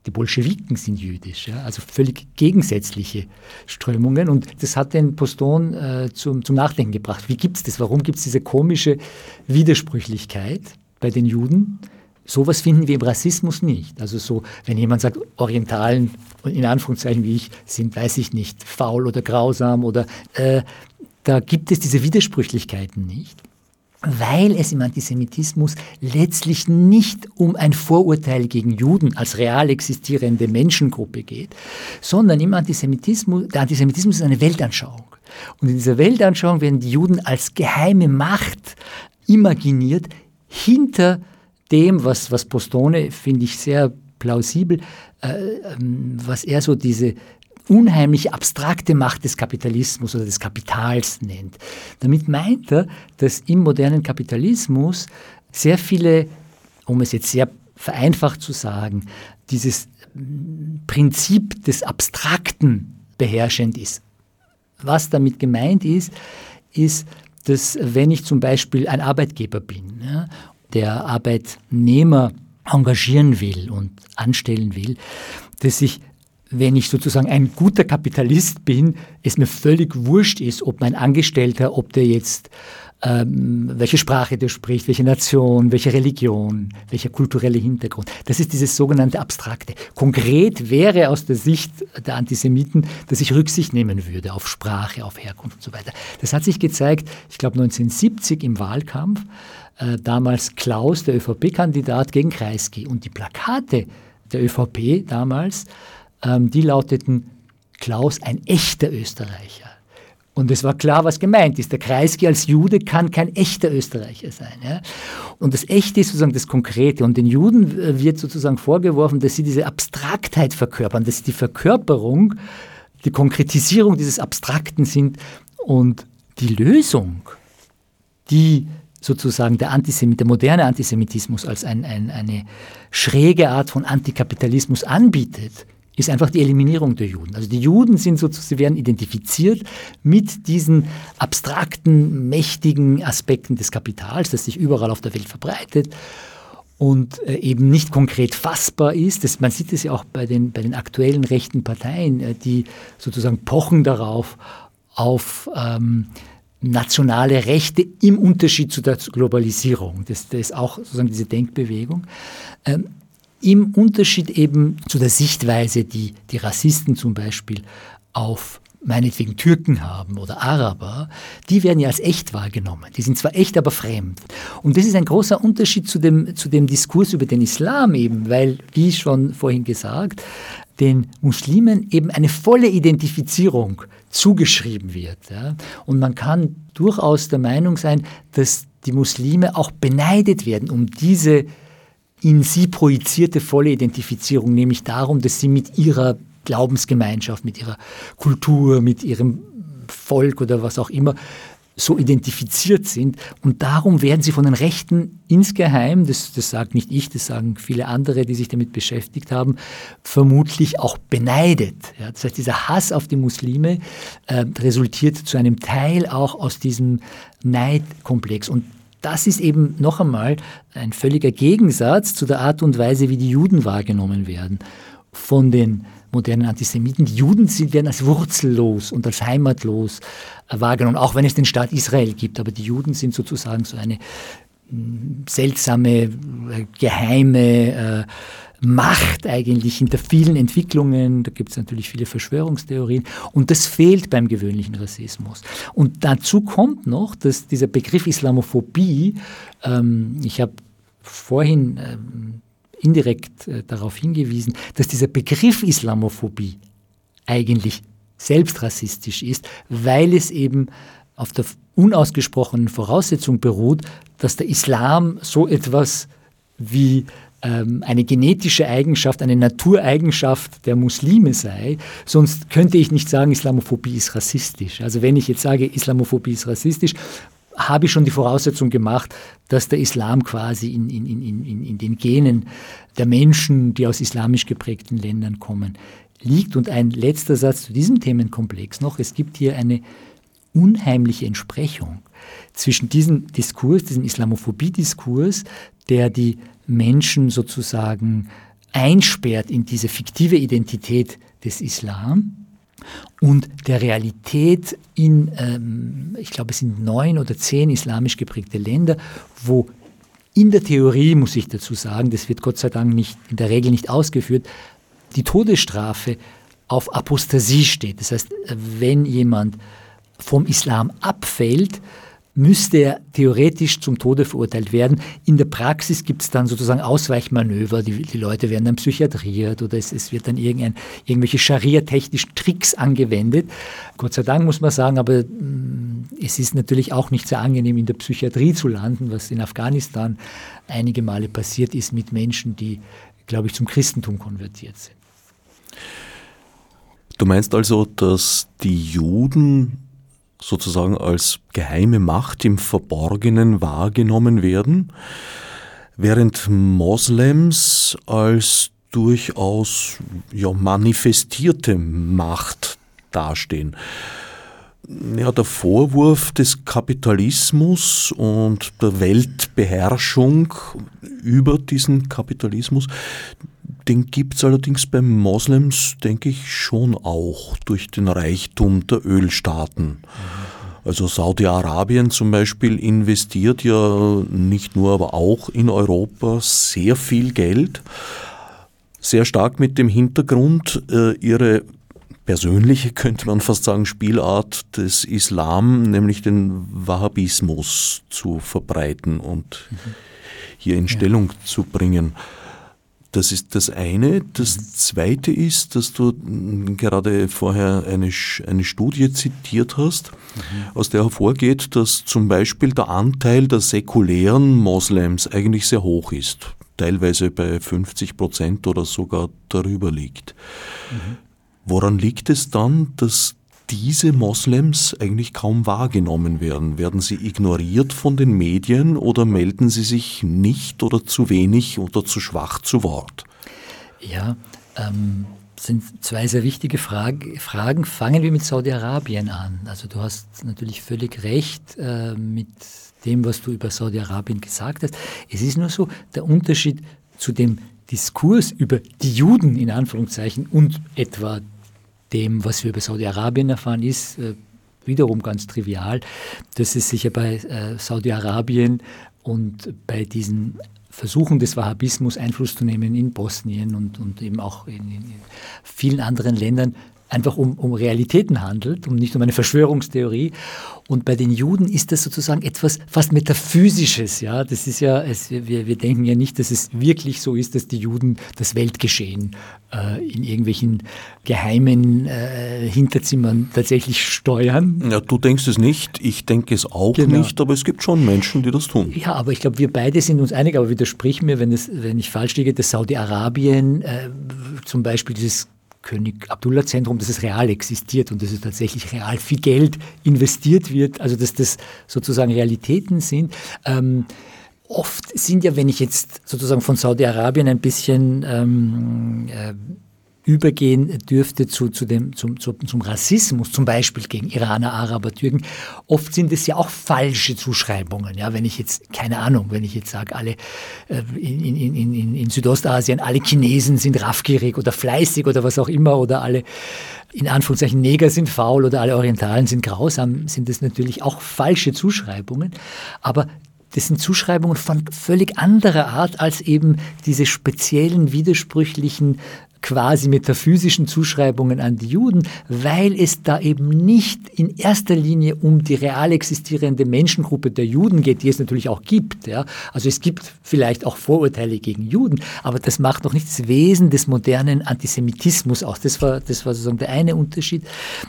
die Bolschewiken sind jüdisch, ja? Also völlig gegensätzliche Strömungen. Und das hat den Poston äh, zum, zum Nachdenken gebracht. Wie gibt es das? Warum gibt es diese komische Widersprüchlichkeit bei den Juden? Sowas finden wir im Rassismus nicht. Also so, wenn jemand sagt, Orientalen, in Anführungszeichen wie ich, sind, weiß ich nicht, faul oder grausam oder äh, da gibt es diese Widersprüchlichkeiten nicht. Weil es im Antisemitismus letztlich nicht um ein Vorurteil gegen Juden als real existierende Menschengruppe geht, sondern im Antisemitismus, der Antisemitismus ist eine Weltanschauung. Und in dieser Weltanschauung werden die Juden als geheime Macht imaginiert, hinter dem, was, was Postone, finde ich sehr plausibel, äh, was er so diese unheimliche abstrakte Macht des Kapitalismus oder des Kapitals nennt. Damit meint er, dass im modernen Kapitalismus sehr viele, um es jetzt sehr vereinfacht zu sagen, dieses Prinzip des Abstrakten beherrschend ist. Was damit gemeint ist, ist, dass wenn ich zum Beispiel ein Arbeitgeber bin, ja, der Arbeitnehmer engagieren will und anstellen will, dass ich, wenn ich sozusagen ein guter Kapitalist bin, es mir völlig wurscht ist, ob mein Angestellter, ob der jetzt, ähm, welche Sprache der spricht, welche Nation, welche Religion, welcher kulturelle Hintergrund. Das ist dieses sogenannte Abstrakte. Konkret wäre aus der Sicht der Antisemiten, dass ich Rücksicht nehmen würde auf Sprache, auf Herkunft und so weiter. Das hat sich gezeigt, ich glaube neunzehnhundertsiebzig im Wahlkampf, äh, damals Klaus, der ÖVP-Kandidat, gegen Kreisky. Und die Plakate der ÖVP damals, die lauteten, Klaus, ein echter Österreicher. Und es war klar, was gemeint ist. Der Kreisky als Jude kann kein echter Österreicher sein. Ja? Und das Echte ist sozusagen das Konkrete. Und den Juden wird sozusagen vorgeworfen, dass sie diese Abstraktheit verkörpern, dass sie die Verkörperung, die Konkretisierung dieses Abstrakten sind. Und die Lösung, die sozusagen der, Antisemit, der moderne Antisemitismus als ein, ein, eine schräge Art von Antikapitalismus anbietet, ist einfach die Eliminierung der Juden. Also die Juden sind so, sie werden identifiziert mit diesen abstrakten, mächtigen Aspekten des Kapitals, das sich überall auf der Welt verbreitet und eben nicht konkret fassbar ist. Das, man sieht es ja auch bei den, bei den aktuellen rechten Parteien, die sozusagen pochen darauf, auf ähm, nationale Rechte im Unterschied zu der Globalisierung. Das, das ist auch sozusagen diese Denkbewegung. Ähm, Im Unterschied eben zu der Sichtweise, die die Rassisten zum Beispiel auf meinetwegen Türken haben oder Araber, die werden ja als echt wahrgenommen. Die sind zwar echt, aber fremd. Und das ist ein großer Unterschied zu dem, zu dem Diskurs über den Islam eben, weil, wie schon vorhin gesagt, den Muslimen eben eine volle Identifizierung zugeschrieben wird. Ja? Und man kann durchaus der Meinung sein, dass die Muslime auch beneidet werden um diese in sie projizierte volle Identifizierung, nämlich darum, dass sie mit ihrer Glaubensgemeinschaft, mit ihrer Kultur, mit ihrem Volk oder was auch immer so identifiziert sind. Und darum werden sie von den Rechten insgeheim, das, das sagt nicht ich, das sagen viele andere, die sich damit beschäftigt haben, vermutlich auch beneidet. Ja, das heißt, dieser Hass auf die Muslime äh, resultiert zu einem Teil auch aus diesem Neidkomplex. Und das ist eben noch einmal ein völliger Gegensatz zu der Art und Weise, wie die Juden wahrgenommen werden von den modernen Antisemiten. Die Juden werden als wurzellos und als heimatlos wahrgenommen, auch wenn es den Staat Israel gibt. Aber die Juden sind sozusagen so eine seltsame, geheime äh, Macht eigentlich hinter vielen Entwicklungen. Da gibt es natürlich viele Verschwörungstheorien. Und das fehlt beim gewöhnlichen Rassismus. Und dazu kommt noch, dass dieser Begriff Islamophobie, ähm, ich habe vorhin ähm, indirekt äh, darauf hingewiesen, dass dieser Begriff Islamophobie eigentlich selbst rassistisch ist, weil es eben auf der unausgesprochenen Voraussetzung beruht, dass der Islam so etwas wie ähm, eine genetische Eigenschaft, eine Natureigenschaft der Muslime sei. Sonst könnte ich nicht sagen, Islamophobie ist rassistisch. Also wenn ich jetzt sage, Islamophobie ist rassistisch, habe ich schon die Voraussetzung gemacht, dass der Islam quasi in, in, in, in, in den Genen der Menschen, die aus islamisch geprägten Ländern kommen, liegt. Und ein letzter Satz zu diesem Themenkomplex noch. Es gibt hier eine unheimliche Entsprechung zwischen diesem Diskurs, diesem Islamophobie-Diskurs, der die Menschen sozusagen einsperrt in diese fiktive Identität des Islam, und der Realität in, ähm, ich glaube, es sind neun oder zehn islamisch geprägte Länder, wo in der Theorie, muss ich dazu sagen, das wird Gott sei Dank nicht, in der Regel nicht ausgeführt, die Todesstrafe auf Apostasie steht. Das heißt, wenn jemand vom Islam abfällt, müsste er theoretisch zum Tode verurteilt werden. In der Praxis gibt es dann sozusagen Ausweichmanöver, die, die Leute werden dann psychiatriert oder es, es wird dann irgendein, irgendwelche scharia-technischen Tricks angewendet. Gott sei Dank muss man sagen, aber mh, es ist natürlich auch nicht sehr angenehm, in der Psychiatrie zu landen, was in Afghanistan einige Male passiert ist mit Menschen, die, glaube ich, zum Christentum konvertiert sind. Du meinst also, dass die Juden sozusagen als geheime Macht im Verborgenen wahrgenommen werden, während Moslems als durchaus ja, manifestierte Macht dastehen. Ja, der Vorwurf des Kapitalismus und der Weltbeherrschung über diesen Kapitalismus, den gibt es allerdings bei Moslems, denke ich, schon auch durch den Reichtum der Ölstaaten. Also Saudi-Arabien zum Beispiel investiert ja nicht nur, aber auch in Europa sehr viel Geld, sehr stark mit dem Hintergrund, äh, ihre persönliche, könnte man fast sagen, Spielart des Islam, nämlich den Wahhabismus zu verbreiten und mhm. hier in ja. Stellung zu bringen. Das ist das eine. Das zweite ist, dass du gerade vorher eine, eine Studie zitiert hast, mhm. aus der hervorgeht, dass zum Beispiel der Anteil der säkulären Moslems eigentlich sehr hoch ist, teilweise bei fünfzig Prozent oder sogar darüber liegt. Mhm. Woran liegt es dann, dass diese Moslems eigentlich kaum wahrgenommen werden? Werden sie ignoriert von den Medien oder melden sie sich nicht oder zu wenig oder zu schwach zu Wort? Ja, ähm, Das sind zwei sehr wichtige Frage, Fragen. Fangen wir mit Saudi-Arabien an. Also du hast natürlich völlig recht äh, mit dem, was du über Saudi-Arabien gesagt hast. Es ist nur so, der Unterschied zu dem Diskurs über die Juden in Anführungszeichen und etwa dem, was wir über Saudi-Arabien erfahren, ist äh, wiederum ganz trivial, dass es sich ja bei äh, Saudi-Arabien und bei diesen Versuchen des Wahhabismus Einfluss zu nehmen in Bosnien und, und eben auch in, in vielen anderen Ländern einfach um, um Realitäten handelt und nicht um eine Verschwörungstheorie. Und bei den Juden ist das sozusagen etwas fast Metaphysisches. Ja? Das ist ja, es, wir, wir denken ja nicht, dass es wirklich so ist, dass die Juden das Weltgeschehen äh, in irgendwelchen geheimen äh, Hinterzimmern tatsächlich steuern. Ja, du denkst es nicht, ich denke es auch genau. nicht, aber es gibt schon Menschen, die das tun. Ja, aber ich glaube, wir beide sind uns einig, aber widersprich mir, wenn, es, wenn ich falsch liege, dass Saudi-Arabien äh, zum Beispiel dieses König Abdullah-Zentrum, dass es real existiert und dass es tatsächlich real viel Geld investiert wird, also dass das sozusagen Realitäten sind. Ähm, oft sind ja, wenn ich jetzt sozusagen von Saudi-Arabien ein bisschen ähm, äh, übergehen dürfte zu, zu dem, zum, zu, zum Rassismus, zum Beispiel gegen Iraner, Araber, Türken, oft sind es ja auch falsche Zuschreibungen. Ja? Wenn ich jetzt, keine Ahnung, wenn ich jetzt sage, alle äh, in, in, in, in Südostasien, alle Chinesen sind raffgierig oder fleißig oder was auch immer oder alle in Anführungszeichen Neger sind faul oder alle Orientalen sind grausam, sind das natürlich auch falsche Zuschreibungen. Aber das sind Zuschreibungen von völlig anderer Art als eben diese speziellen, widersprüchlichen, quasi metaphysischen Zuschreibungen an die Juden, weil es da eben nicht in erster Linie um die real existierende Menschengruppe der Juden geht, die es natürlich auch gibt. Ja. Also es gibt vielleicht auch Vorurteile gegen Juden, aber das macht noch nicht das Wesen des modernen Antisemitismus aus. Das war, das war sozusagen der eine Unterschied.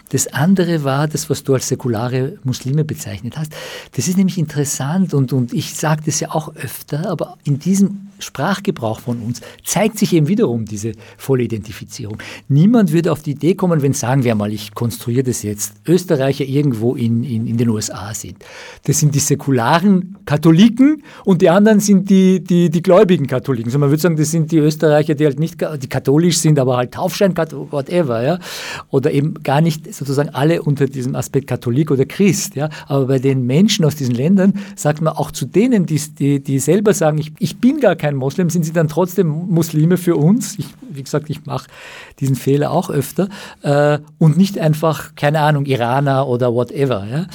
Das andere war das, was du als säkulare Muslime bezeichnet hast. Das ist nämlich interessant und, und ich sage das ja auch öfter, aber in diesem Sprachgebrauch von uns zeigt sich eben wiederum diese Vollidentifizierung. Niemand würde auf die Idee kommen, wenn, sagen wir mal, ich konstruiere das jetzt, Österreicher irgendwo in, in, in den U S A sind. Das sind die säkularen Katholiken und die anderen sind die, die, die gläubigen Katholiken. So, man würde sagen, das sind die Österreicher, die halt nicht, die katholisch sind, aber halt Taufschein, whatever, ja. Oder eben gar nicht sozusagen alle unter diesem Aspekt Katholik oder Christ, ja. Aber bei den Menschen aus diesen Ländern sagt man auch zu denen, die, die, die selber sagen, ich, ich bin gar kein Moslem, sind sie dann trotzdem Muslime für uns? Ich, wie gesagt, ich mache diesen Fehler auch öfter äh, und nicht einfach, keine Ahnung, Iraner oder whatever. Ja?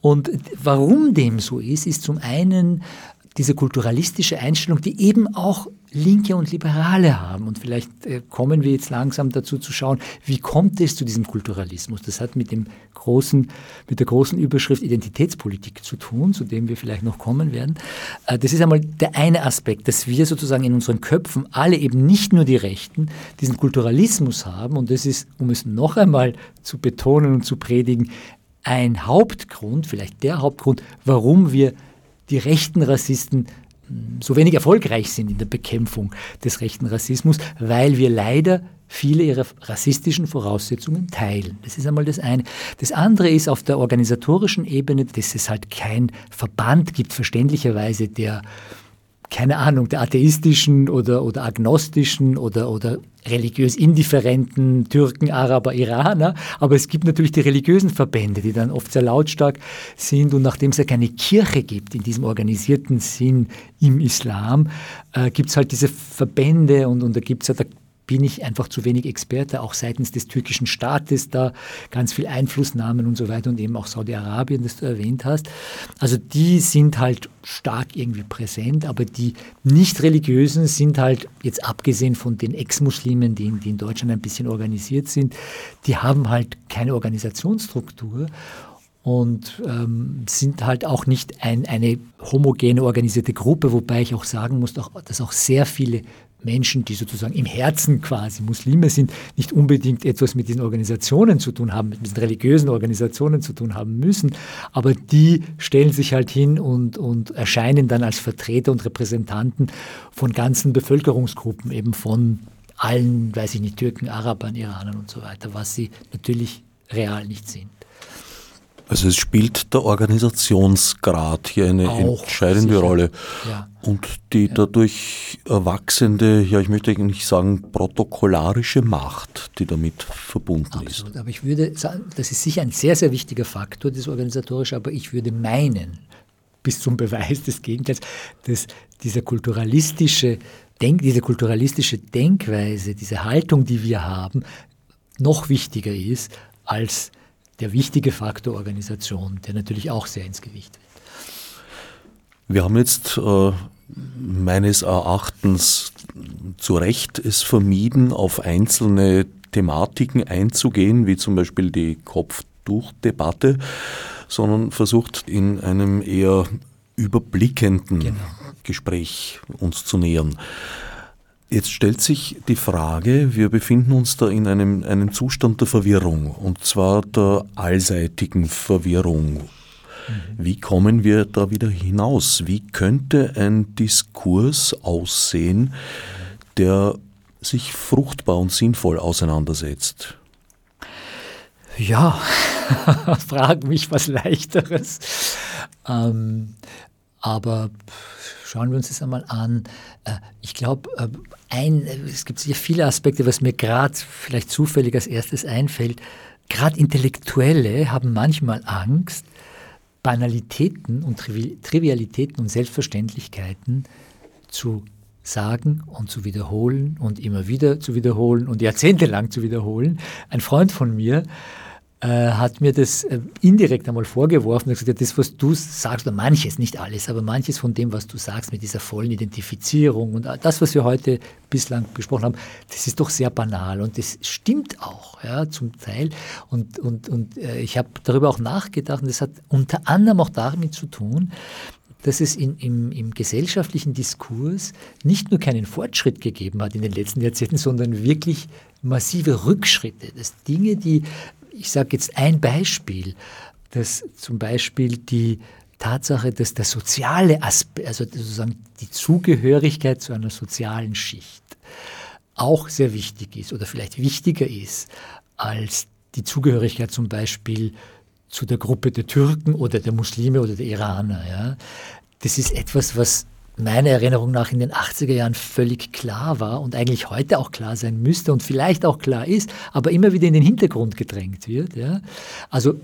Und warum dem so ist, ist zum einen diese kulturalistische Einstellung, die eben auch Linke und Liberale haben. Und vielleicht äh, kommen wir jetzt langsam dazu zu schauen, wie kommt es zu diesem Kulturalismus? Das hat mit dem großen, mit der großen Überschrift Identitätspolitik zu tun, zu dem wir vielleicht noch kommen werden. Äh, das ist einmal der eine Aspekt, dass wir sozusagen in unseren Köpfen alle eben nicht nur die Rechten diesen Kulturalismus haben. Und das ist, um es noch einmal zu betonen und zu predigen, ein Hauptgrund, vielleicht der Hauptgrund, warum wir die rechten Rassisten so wenig erfolgreich sind in der Bekämpfung des rechten Rassismus, weil wir leider viele ihrer rassistischen Voraussetzungen teilen. Das ist einmal das eine. Das andere ist auf der organisatorischen Ebene, dass es halt keinen Verband gibt, verständlicherweise, der, keine Ahnung, der atheistischen oder, oder agnostischen oder, oder religiös indifferenten Türken, Araber, Iraner. Aber es gibt natürlich die religiösen Verbände, die dann oft sehr lautstark sind. Und nachdem es ja keine Kirche gibt in diesem organisierten Sinn im Islam, äh, gibt es halt diese Verbände und, und da gibt es ja, da bin ich einfach zu wenig Experte, auch seitens des türkischen Staates da ganz viel Einflussnahmen und so weiter und eben auch Saudi-Arabien, das du erwähnt hast. Also die sind halt stark irgendwie präsent, aber die Nicht-Religiösen sind halt, jetzt abgesehen von den Ex-Muslimen, die in, die in Deutschland ein bisschen organisiert sind, die haben halt keine Organisationsstruktur und ähm, sind halt auch nicht ein, eine homogene organisierte Gruppe, wobei ich auch sagen muss, auch, dass auch sehr viele Menschen, die sozusagen im Herzen quasi Muslime sind, nicht unbedingt etwas mit diesen Organisationen zu tun haben, mit diesen religiösen Organisationen zu tun haben müssen, aber die stellen sich halt hin und, und erscheinen dann als Vertreter und Repräsentanten von ganzen Bevölkerungsgruppen, eben von allen, weiß ich nicht, Türken, Arabern, Iranern und so weiter, was sie natürlich real nicht sind. Also es spielt der Organisationsgrad hier eine Auch, entscheidende sicher. Rolle. Ja. Und die ja. dadurch erwachsende, ja ich möchte nicht sagen protokollarische Macht, die damit verbunden Absolut. ist. Absolut, aber ich würde sagen, das ist sicher ein sehr, sehr wichtiger Faktor, das Organisatorische, aber ich würde meinen, bis zum Beweis des Gegenteils, dass dieser kulturalistische Denk, diese kulturalistische Denkweise, diese Haltung, die wir haben, noch wichtiger ist als der wichtige Faktor Organisation, der natürlich auch sehr ins Gewicht wird. Wir haben jetzt äh, meines Erachtens zu Recht es vermieden, auf einzelne Thematiken einzugehen, wie zum Beispiel die Kopftuchdebatte, sondern versucht in einem eher überblickenden genau. Gespräch uns zu nähern. Jetzt stellt sich die Frage, wir befinden uns da in einem, einem Zustand der Verwirrung, und zwar der allseitigen Verwirrung. Mhm. Wie kommen wir da wieder hinaus? Wie könnte ein Diskurs aussehen, der sich fruchtbar und sinnvoll auseinandersetzt? Ja, frag mich was Leichteres. Ähm, aber schauen wir uns das einmal an. Ich glaube, es gibt sicher viele Aspekte, was mir gerade vielleicht zufällig als erstes einfällt. Gerade Intellektuelle haben manchmal Angst, Banalitäten und Trivialitäten und Selbstverständlichkeiten zu sagen und zu wiederholen und immer wieder zu wiederholen und jahrzehntelang zu wiederholen. Ein Freund von mir hat mir das indirekt einmal vorgeworfen und gesagt, das, was du sagst, oder manches, nicht alles, aber manches von dem, was du sagst mit dieser vollen Identifizierung und das, was wir heute bislang besprochen haben, das ist doch sehr banal und das stimmt auch, ja, zum Teil. Und, und, und ich habe darüber auch nachgedacht und das hat unter anderem auch damit zu tun, dass es in, im, im gesellschaftlichen Diskurs nicht nur keinen Fortschritt gegeben hat in den letzten Jahrzehnten, sondern wirklich massive Rückschritte. Das Dinge, die Ich sage jetzt ein Beispiel, dass zum Beispiel die Tatsache, dass der soziale Aspekt, also sozusagen die Zugehörigkeit zu einer sozialen Schicht auch sehr wichtig ist oder vielleicht wichtiger ist als die Zugehörigkeit zum Beispiel zu der Gruppe der Türken oder der Muslime oder der Iraner. Ja. Das ist etwas, was meiner Erinnerung nach in den achtziger Jahren völlig klar war und eigentlich heute auch klar sein müsste und vielleicht auch klar ist, aber immer wieder in den Hintergrund gedrängt wird. Ja. Also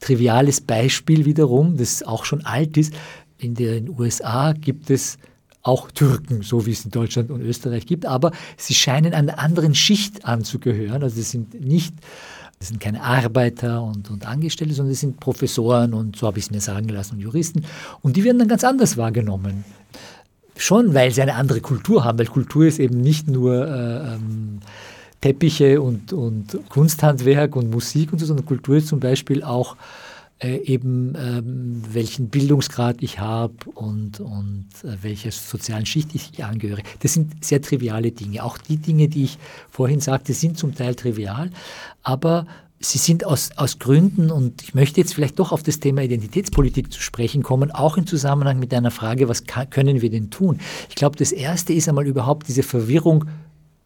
triviales Beispiel wiederum, das auch schon alt ist. In den U S A gibt es auch Türken, so wie es in Deutschland und Österreich gibt, aber sie scheinen einer anderen Schicht anzugehören. Also es sind nicht... Das sind keine Arbeiter und, und Angestellte, sondern das sind Professoren und so habe ich es mir sagen lassen und Juristen. Und die werden dann ganz anders wahrgenommen. Schon, weil sie eine andere Kultur haben, weil Kultur ist eben nicht nur äh, ähm, Teppiche und, und Kunsthandwerk und Musik und so, sondern Kultur ist zum Beispiel auch äh, eben, ähm, welchen Bildungsgrad ich habe und, und äh, welcher sozialen Schicht ich angehöre. Das sind sehr triviale Dinge. Auch die Dinge, die ich vorhin sagte, sind zum Teil trivial, aber sie sind aus, aus Gründen, und ich möchte jetzt vielleicht doch auf das Thema Identitätspolitik zu sprechen kommen, auch im Zusammenhang mit einer Frage, was kann, können wir denn tun? Ich glaube, das Erste ist einmal überhaupt diese Verwirrung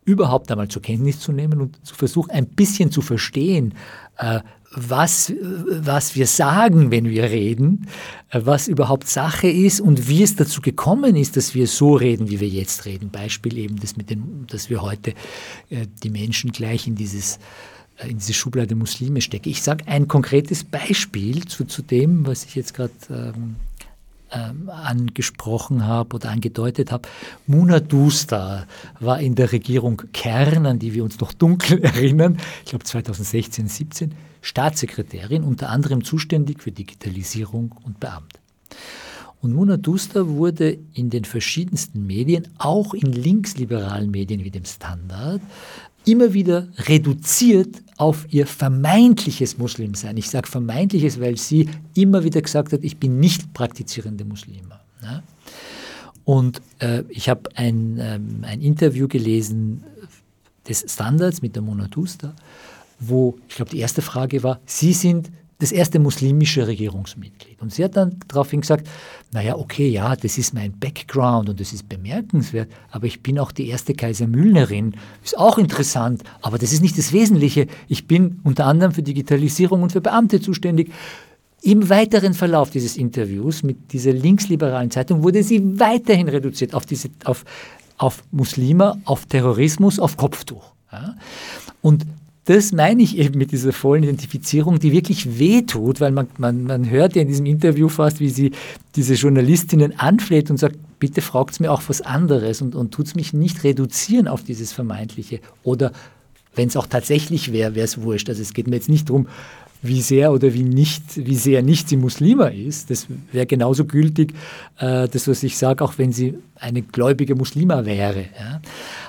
überhaupt einmal zur Kenntnis zu nehmen und zu versuchen, ein bisschen zu verstehen, äh, was, was wir sagen, wenn wir reden, was überhaupt Sache ist und wie es dazu gekommen ist, dass wir so reden, wie wir jetzt reden. Beispiel eben, das mit dem, dass wir heute äh, die Menschen gleich in dieses in diese Schublade Muslime stecke. Ich sage ein konkretes Beispiel zu, zu dem, was ich jetzt gerade ähm, ähm, angesprochen habe oder angedeutet habe. Mona Duzdar war in der Regierung Kern, an die wir uns noch dunkel erinnern, ich glaube zweitausendsechzehn, siebzehn, Staatssekretärin, unter anderem zuständig für Digitalisierung und Beamte. Und Mona Duzdar wurde in den verschiedensten Medien, auch in linksliberalen Medien wie dem Standard, immer wieder reduziert auf ihr vermeintliches Muslimsein. Ich sage vermeintliches, weil sie immer wieder gesagt hat, ich bin nicht praktizierende Muslima. Ne? Und äh, ich habe ein, ähm, ein Interview gelesen des Standards mit der Mona Duzdar, wo, ich glaube, die erste Frage war, Sie sind das erste muslimische Regierungsmitglied. Und sie hat dann daraufhin gesagt, naja, okay, ja, das ist mein Background und das ist bemerkenswert, aber ich bin auch die erste Kaisermühlnerin. Ist auch interessant, aber das ist nicht das Wesentliche. Ich bin unter anderem für Digitalisierung und für Beamte zuständig. Im weiteren Verlauf dieses Interviews mit dieser linksliberalen Zeitung wurde sie weiterhin reduziert auf, diese, auf, auf Muslime, auf Terrorismus, auf Kopftuch. Ja? Und das meine ich eben mit dieser vollen Identifizierung, die wirklich wehtut, weil man, man, man hört ja in diesem Interview fast, wie sie diese Journalistinnen anfleht und sagt, bitte fragt's mir auch was anderes und, und tut's mich nicht reduzieren auf dieses Vermeintliche. Oder wenn es auch tatsächlich wäre, wäre es wurscht. Also es geht mir jetzt nicht darum, wie sehr oder wie nicht, wie sehr nicht sie Muslima ist. Das wäre genauso gültig, äh, das, was ich sage, auch wenn sie eine gläubige Muslima wäre. Ja?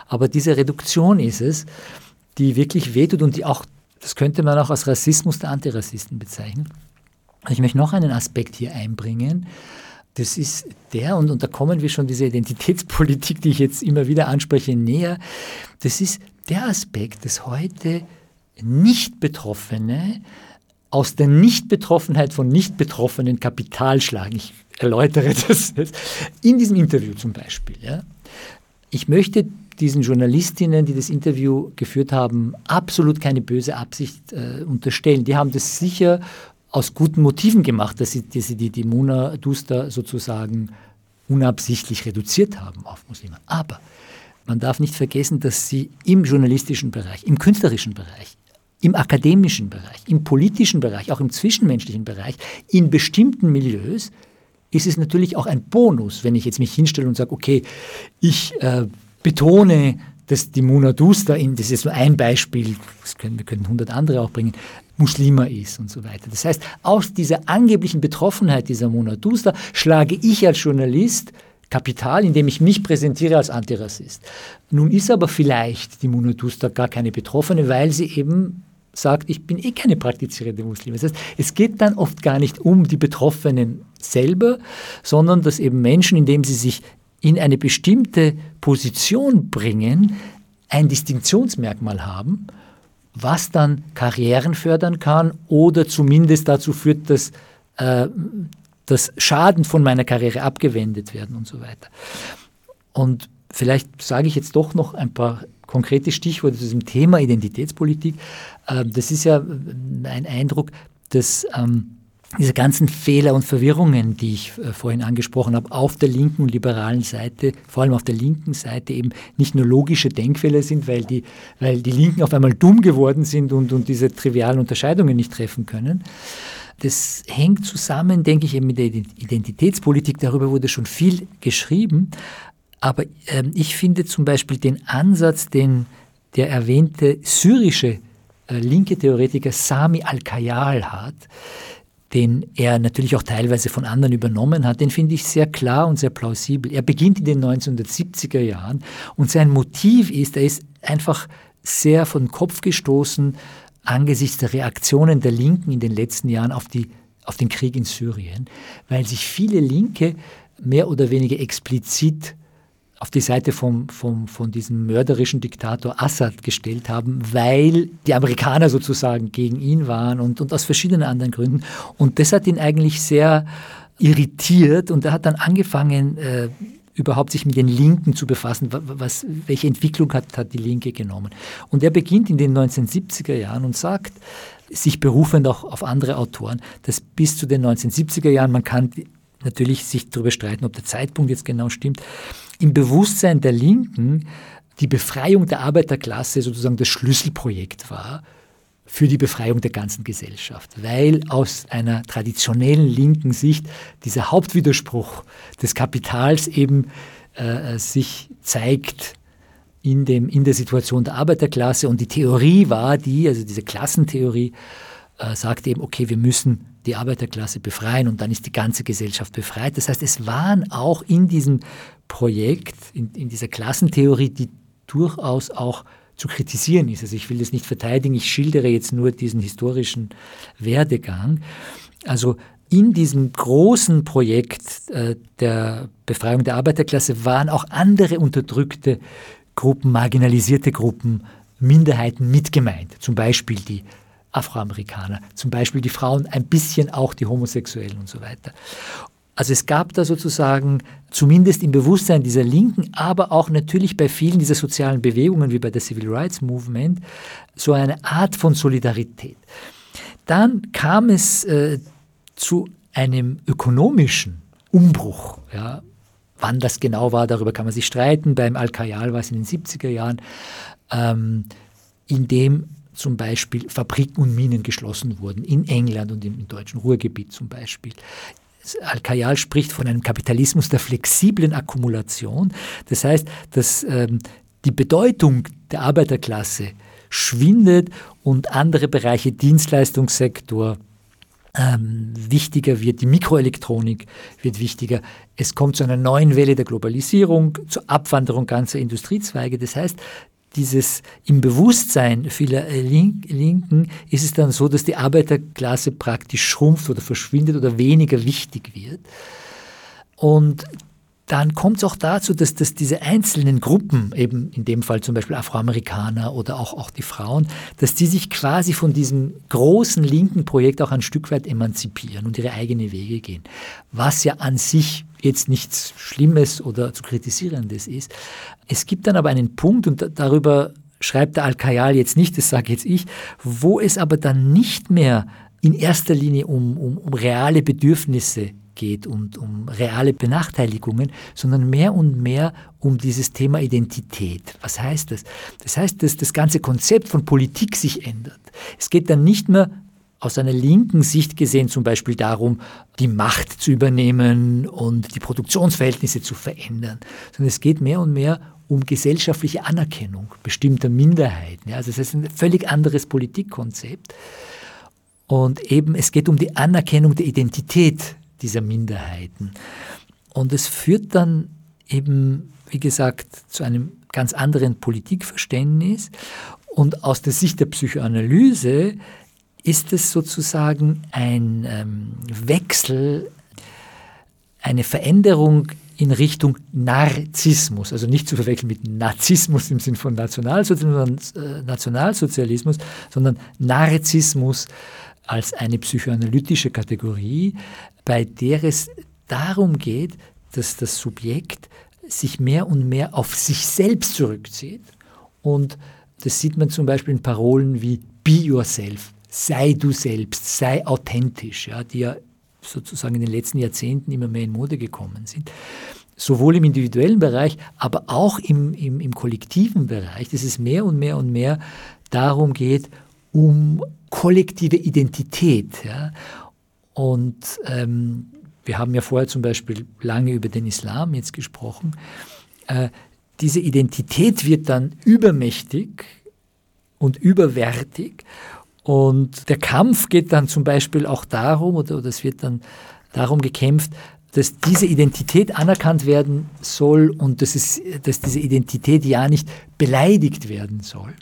Aber diese Reduktion ist es, die wirklich wehtut und die auch, das könnte man auch als Rassismus der Antirassisten bezeichnen. Ich möchte noch einen Aspekt hier einbringen. Das ist der, und, und da kommen wir schon dieser Identitätspolitik, die ich jetzt immer wieder anspreche, näher. Das ist der Aspekt, dass heute Nicht-Betroffene aus der Nicht-Betroffenheit von Nicht-Betroffenen Kapital schlagen. Ich erläutere das jetzt. In diesem Interview zum Beispiel. Ja. Ich möchte diesen Journalistinnen, die das Interview geführt haben, absolut keine böse Absicht äh, unterstellen. Die haben das sicher aus guten Motiven gemacht, dass sie, dass sie die, die Mona Duzdar sozusagen unabsichtlich reduziert haben auf Muslime. Aber man darf nicht vergessen, dass sie im journalistischen Bereich, im künstlerischen Bereich, im akademischen Bereich, im politischen Bereich, auch im zwischenmenschlichen Bereich, in bestimmten Milieus ist es natürlich auch ein Bonus, wenn ich jetzt mich hinstelle und sage, okay, ich äh, betone, dass die Mona Duzdar, das ist nur ein Beispiel, das können, wir können hundert andere auch bringen, Muslima ist und so weiter. Das heißt, aus dieser angeblichen Betroffenheit dieser Mona Duzdar schlage ich als Journalist Kapital, indem ich mich präsentiere als Antirassist. Nun ist aber vielleicht die Mona Duzdar gar keine Betroffene, weil sie eben sagt, ich bin eh keine praktizierende Muslime. Das heißt, es geht dann oft gar nicht um die Betroffenen selber, sondern dass eben Menschen, indem sie sich in eine bestimmte Position bringen, ein Distinktionsmerkmal haben, was dann Karrieren fördern kann oder zumindest dazu führt, dass äh, dass Schaden von meiner Karriere abgewendet werden und so weiter. Und vielleicht sage ich jetzt doch noch ein paar konkrete Stichworte zu diesem Thema Identitätspolitik. Das ist ja ein Eindruck, dass diese ganzen Fehler und Verwirrungen, die ich vorhin angesprochen habe, auf der linken und liberalen Seite, vor allem auf der linken Seite eben nicht nur logische Denkfehler sind, weil die, weil die Linken auf einmal dumm geworden sind und, und diese trivialen Unterscheidungen nicht treffen können. Das hängt zusammen, denke ich, eben mit der Identitätspolitik. Darüber wurde schon viel geschrieben. Aber äh, ich finde zum Beispiel den Ansatz, den der erwähnte syrische äh, linke Theoretiker Sami Al-Kayyali hat, den er natürlich auch teilweise von anderen übernommen hat, den finde ich sehr klar und sehr plausibel. Er beginnt in den neunzehnhundertsiebziger Jahren und sein Motiv ist, er ist einfach sehr von den Kopf gestoßen, angesichts der Reaktionen der Linken in den letzten Jahren auf, die, auf den Krieg in Syrien, weil sich viele Linke mehr oder weniger explizit auf die Seite vom, vom, von diesem mörderischen Diktator Assad gestellt haben, weil die Amerikaner sozusagen gegen ihn waren und, und aus verschiedenen anderen Gründen. Und das hat ihn eigentlich sehr irritiert und er hat dann angefangen, äh, überhaupt sich mit den Linken zu befassen, was, welche Entwicklung hat, hat die Linke genommen. Und er beginnt in den neunzehnhundertsiebziger Jahren und sagt, sich berufend auch auf andere Autoren, dass bis zu den neunzehnhundertsiebziger Jahren, man kann natürlich sich darüber streiten, ob der Zeitpunkt jetzt genau stimmt, im Bewusstsein der Linken die Befreiung der Arbeiterklasse sozusagen das Schlüsselprojekt war für die Befreiung der ganzen Gesellschaft, weil aus einer traditionellen linken Sicht dieser Hauptwiderspruch des Kapitals eben äh, sich zeigt in, dem, in der Situation der Arbeiterklasse. Und die Theorie war die, also diese Klassentheorie, äh, sagt eben, okay, wir müssen die Arbeiterklasse befreien und dann ist die ganze Gesellschaft befreit. Das heißt, es waren auch in diesem Projekt, in, in dieser Klassentheorie, die durchaus auch zu kritisieren ist. Also ich will das nicht verteidigen, ich schildere jetzt nur diesen historischen Werdegang. Also in diesem großen Projekt äh, der Befreiung der Arbeiterklasse waren auch andere unterdrückte Gruppen, marginalisierte Gruppen, Minderheiten mit gemeint. Zum Beispiel die Afroamerikaner, zum Beispiel die Frauen, ein bisschen auch die Homosexuellen und so weiter. Also es gab da sozusagen, zumindest im Bewusstsein dieser Linken, aber auch natürlich bei vielen dieser sozialen Bewegungen, wie bei der Civil Rights Movement, so eine Art von Solidarität. Dann kam es äh, zu einem ökonomischen Umbruch. Ja. Wann das genau war, darüber kann man sich streiten. Beim Al-Kayyal war es in den siebziger Jahren, ähm, in dem zum Beispiel Fabriken und Minen geschlossen wurden, in England und im, im deutschen Ruhrgebiet zum Beispiel. Al-Kayyal spricht von einem Kapitalismus der flexiblen Akkumulation. Das heißt, dass ähm, die Bedeutung der Arbeiterklasse schwindet und andere Bereiche, Dienstleistungssektor, ähm, wichtiger wird, die Mikroelektronik wird wichtiger. Es kommt zu einer neuen Welle der Globalisierung, zur Abwanderung ganzer Industriezweige. Das heißt, dieses im Bewusstsein vieler Link- Linken ist es dann so, dass die Arbeiterklasse praktisch schrumpft oder verschwindet oder weniger wichtig wird. Und dann kommt es auch dazu, dass, dass diese einzelnen Gruppen, eben in dem Fall zum Beispiel Afroamerikaner oder auch, auch die Frauen, dass die sich quasi von diesem großen linken Projekt auch ein Stück weit emanzipieren und ihre eigenen Wege gehen. Was ja an sich jetzt nichts Schlimmes oder zu kritisierendes ist. Es gibt dann aber einen Punkt, und darüber schreibt der Al-Kayyali jetzt nicht, das sage jetzt ich, wo es aber dann nicht mehr in erster Linie um, um, um reale Bedürfnisse geht und um reale Benachteiligungen, sondern mehr und mehr um dieses Thema Identität. Was heißt das? Das heißt, dass das ganze Konzept von Politik sich ändert. Es geht dann nicht mehr aus einer linken Sicht gesehen zum Beispiel darum, die Macht zu übernehmen und die Produktionsverhältnisse zu verändern, sondern es geht mehr und mehr um gesellschaftliche Anerkennung bestimmter Minderheiten. Also das ist ein völlig anderes Politikkonzept. Und eben es geht um die Anerkennung der Identität dieser Minderheiten. Und es führt dann eben, wie gesagt, zu einem ganz anderen Politikverständnis. Und aus der Sicht der Psychoanalyse ist es sozusagen ein ähm, Wechsel, eine Veränderung in Richtung Narzissmus, also nicht zu verwechseln mit Nazismus im Sinn von Nationalsozialismus, sondern, äh, Nationalsozialismus, sondern Narzissmus als eine psychoanalytische Kategorie, bei der es darum geht, dass das Subjekt sich mehr und mehr auf sich selbst zurückzieht. Und das sieht man zum Beispiel in Parolen wie Be Yourself, sei du selbst, sei authentisch, ja, die ja sozusagen in den letzten Jahrzehnten immer mehr in Mode gekommen sind. Sowohl im individuellen Bereich, aber auch im, im, im kollektiven Bereich, dass es mehr und mehr und mehr darum geht, um kollektive Identität. Ja. Und ähm, wir haben ja vorher zum Beispiel lange über den Islam jetzt gesprochen. Äh, diese Identität wird dann übermächtig und überwärtig. Und der Kampf geht dann zum Beispiel auch darum, oder, oder es wird dann darum gekämpft, dass diese Identität anerkannt werden soll und dass, es, dass diese Identität ja nicht beleidigt werden soll.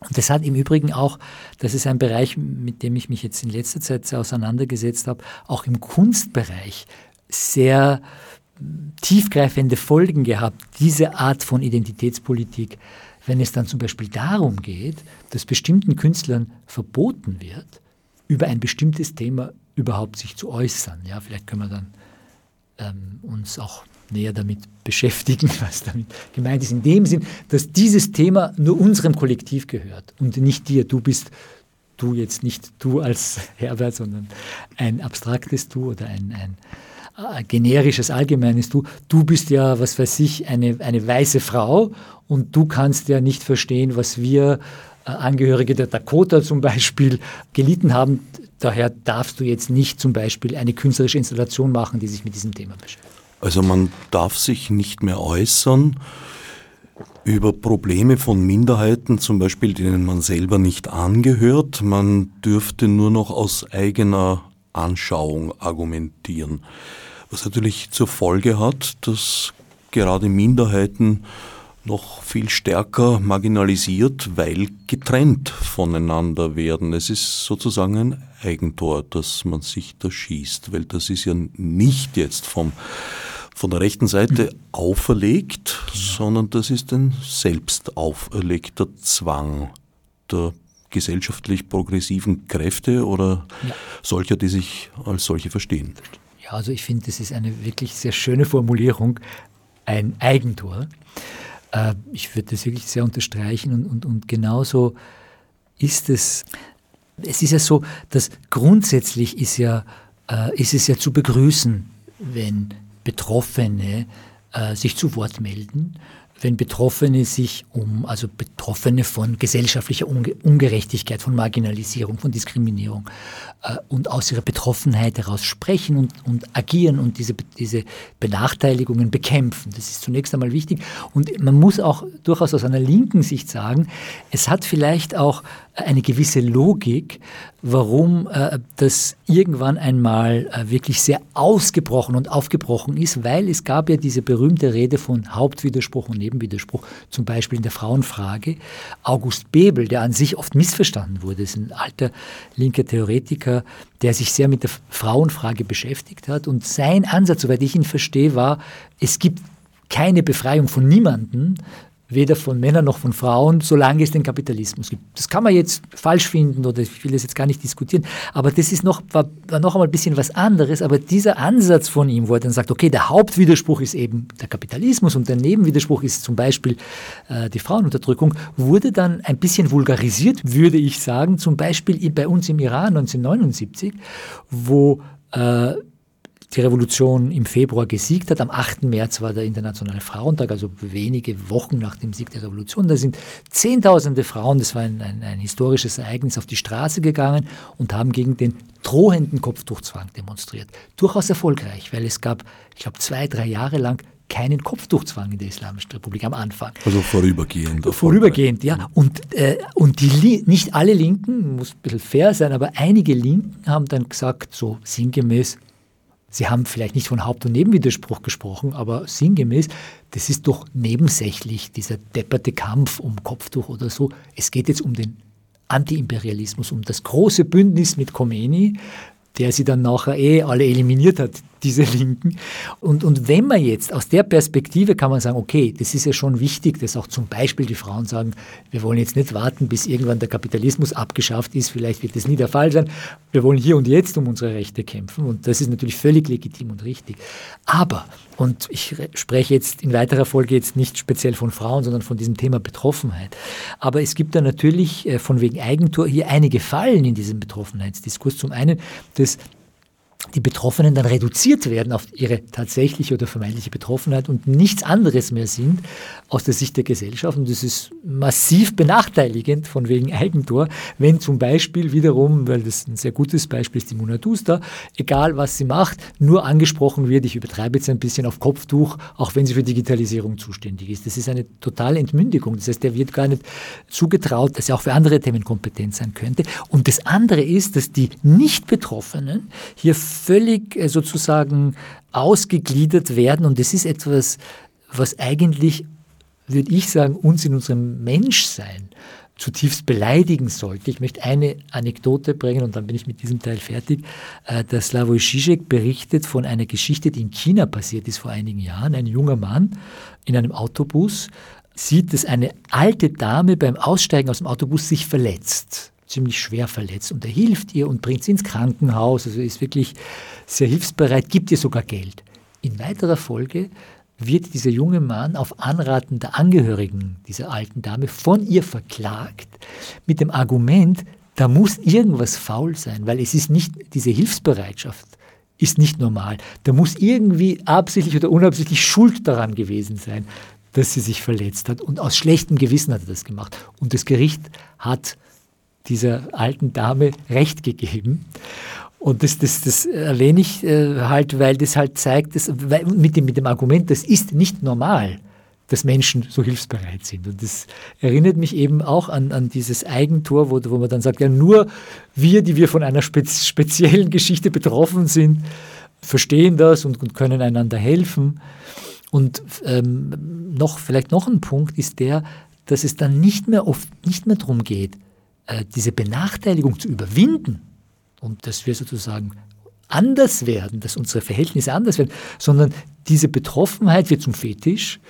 Und das hat im Übrigen auch, das ist ein Bereich, mit dem ich mich jetzt in letzter Zeit sehr auseinandergesetzt habe, auch im Kunstbereich sehr tiefgreifende Folgen gehabt, diese Art von Identitätspolitik. Wenn es dann zum Beispiel darum geht, dass bestimmten Künstlern verboten wird, über ein bestimmtes Thema überhaupt sich zu äußern. Ja, vielleicht können wir dann ähm, uns auch näher damit beschäftigen, was damit gemeint ist. In dem Sinn, dass dieses Thema nur unserem Kollektiv gehört und nicht dir. Du bist du jetzt nicht du als Herbert, sondern ein abstraktes Du oder ein... ein generisches, allgemeines Du. Du bist ja, was weiß ich, eine, eine weiße Frau und du kannst ja nicht verstehen, was wir äh, Angehörige der Dakota zum Beispiel gelitten haben. Daher darfst du jetzt nicht zum Beispiel eine künstlerische Installation machen, die sich mit diesem Thema beschäftigt. Also man darf sich nicht mehr äußern über Probleme von Minderheiten, zum Beispiel denen man selber nicht angehört. Man dürfte nur noch aus eigener Anschauung argumentieren, was natürlich zur Folge hat, dass gerade Minderheiten noch viel stärker marginalisiert, weil getrennt voneinander werden. Es ist sozusagen ein Eigentor, dass man sich da schießt, weil das ist ja nicht jetzt vom, von der rechten Seite mhm. auferlegt, ja. sondern das ist ein selbst auferlegter Zwang der gesellschaftlich progressiven Kräfte oder ja. solcher, die sich als solche verstehen. Ja, also ich finde, das ist eine wirklich sehr schöne Formulierung, ein Eigentor. Äh, ich würde das wirklich sehr unterstreichen und, und, und genauso ist es, es ist ja so, dass grundsätzlich ist ja äh, ist es ja zu begrüßen, wenn Betroffene äh, sich zu Wort melden, wenn Betroffene sich um, also Betroffene von gesellschaftlicher Unge- Ungerechtigkeit, von Marginalisierung, von Diskriminierung äh, und aus ihrer Betroffenheit heraus sprechen und, und agieren und diese, diese Benachteiligungen bekämpfen. Das ist zunächst einmal wichtig. Und man muss auch durchaus aus einer linken Sicht sagen, es hat vielleicht auch eine gewisse Logik, warum äh, das irgendwann einmal äh, wirklich sehr ausgebrochen und aufgebrochen ist, weil es gab ja diese berühmte Rede von Hauptwiderspruch und Nebenwiderspruch, zum Beispiel in der Frauenfrage. August Bebel, der an sich oft missverstanden wurde, ist ein alter linker Theoretiker, der sich sehr mit der Frauenfrage beschäftigt hat. Und sein Ansatz, soweit ich ihn verstehe, war, es gibt keine Befreiung von niemandem, weder von Männern noch von Frauen, solange es den Kapitalismus gibt. Das kann man jetzt falsch finden oder ich will das jetzt gar nicht diskutieren, aber das ist noch, war, war noch einmal ein bisschen was anderes, aber dieser Ansatz von ihm, wo er dann sagt, okay, der Hauptwiderspruch ist eben der Kapitalismus und der Nebenwiderspruch ist zum Beispiel äh, die Frauenunterdrückung, wurde dann ein bisschen vulgarisiert, würde ich sagen, zum Beispiel bei uns im Iran neunzehnhundertneunundsiebzig, wo äh, die Revolution im Februar gesiegt hat. Am achten März war der Internationale Frauentag, also wenige Wochen nach dem Sieg der Revolution. Da sind Zehntausende Frauen, das war ein, ein, ein historisches Ereignis, auf die Straße gegangen und haben gegen den drohenden Kopftuchzwang demonstriert. Durchaus erfolgreich, weil es gab, ich glaube, zwei, drei Jahre lang keinen Kopftuchzwang in der Islamischen Republik am Anfang. Also vorübergehend. Vorübergehend, ja. Und, äh, und die, nicht alle Linken, muss ein bisschen fair sein, aber einige Linken haben dann gesagt, so sinngemäß, sie haben vielleicht nicht von Haupt- und Nebenwiderspruch gesprochen, aber sinngemäß, das ist doch nebensächlich, dieser depperte Kampf um Kopftuch oder so. Es geht jetzt um den Antiimperialismus, um das große Bündnis mit Khomeini, der sie dann nachher eh alle eliminiert hat, diese Linken. Und, und wenn man jetzt aus der Perspektive kann man sagen, okay, das ist ja schon wichtig, dass auch zum Beispiel die Frauen sagen, wir wollen jetzt nicht warten, bis irgendwann der Kapitalismus abgeschafft ist, vielleicht wird das nie der Fall sein, wir wollen hier und jetzt um unsere Rechte kämpfen und das ist natürlich völlig legitim und richtig. Aber, und ich spreche jetzt in weiterer Folge jetzt nicht speziell von Frauen, sondern von diesem Thema Betroffenheit, aber es gibt da natürlich von wegen Eigentor hier einige Fallen in diesem Betroffenheitsdiskurs. Zum einen, dass die Betroffenen dann reduziert werden auf ihre tatsächliche oder vermeintliche Betroffenheit und nichts anderes mehr sind aus der Sicht der Gesellschaft. Und das ist massiv benachteiligend von wegen Eigentor, wenn zum Beispiel wiederum, weil das ein sehr gutes Beispiel ist, die Mona Duzdar, egal was sie macht, nur angesprochen wird, ich übertreibe jetzt ein bisschen, auf Kopftuch, auch wenn sie für Digitalisierung zuständig ist. Das ist eine totale Entmündigung. Das heißt, der wird gar nicht zugetraut, dass er auch für andere Themen kompetent sein könnte. Und das andere ist, dass die Nicht-Betroffenen hier völlig sozusagen ausgegliedert werden und das ist etwas, was eigentlich, würde ich sagen, uns in unserem Menschsein zutiefst beleidigen sollte. Ich möchte eine Anekdote bringen und dann bin ich mit diesem Teil fertig. Der Slavoj Žižek berichtet von einer Geschichte, die in China passiert ist vor einigen Jahren. Ein junger Mann in einem Autobus sieht, dass eine alte Dame beim Aussteigen aus dem Autobus sich verletzt. Ziemlich schwer verletzt und er hilft ihr und bringt sie ins Krankenhaus, also ist wirklich sehr hilfsbereit, gibt ihr sogar Geld. In weiterer Folge wird dieser junge Mann auf Anraten der Angehörigen dieser alten Dame von ihr verklagt mit dem Argument, da muss irgendwas faul sein, weil es ist nicht, diese Hilfsbereitschaft ist nicht normal. Da muss irgendwie absichtlich oder unabsichtlich Schuld daran gewesen sein, dass sie sich verletzt hat und aus schlechtem Gewissen hat er das gemacht. Und das Gericht hat dieser alten Dame Recht gegeben. Und das, das, das erwähne ich äh, halt, weil das halt zeigt, dass, weil, mit, dem, mit dem Argument, das ist nicht normal, dass Menschen so hilfsbereit sind. Und das erinnert mich eben auch an, an dieses Eigentor, wo, wo man dann sagt, ja nur wir, die wir von einer spez- speziellen Geschichte betroffen sind, verstehen das und, und können einander helfen. Und ähm, noch, vielleicht noch ein Punkt ist der, dass es dann nicht mehr oft nicht mehr darum geht, diese Benachteiligung zu überwinden und dass wir sozusagen anders werden, dass unsere Verhältnisse anders werden, sondern diese Betroffenheit wird zum Fetisch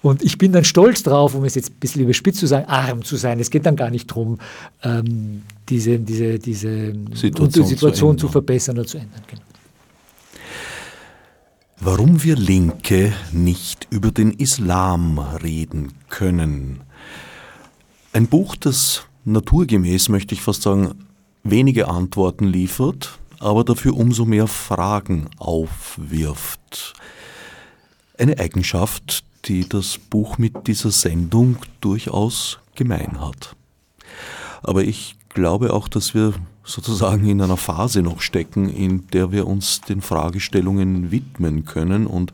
und ich bin dann stolz drauf, um es jetzt ein bisschen überspitzt zu sagen, arm zu sein. Es geht dann gar nicht darum, ähm, diese, diese, diese Situation, Situation zu, zu verbessern oder zu ändern. Genau. Warum wir Linke nicht über den Islam reden können. Ein Buch, das naturgemäß, möchte ich fast sagen, wenige Antworten liefert, aber dafür umso mehr Fragen aufwirft. Eine Eigenschaft, die das Buch mit dieser Sendung durchaus gemein hat. Aber ich glaube auch, dass wir sozusagen in einer Phase noch stecken, in der wir uns den Fragestellungen widmen können und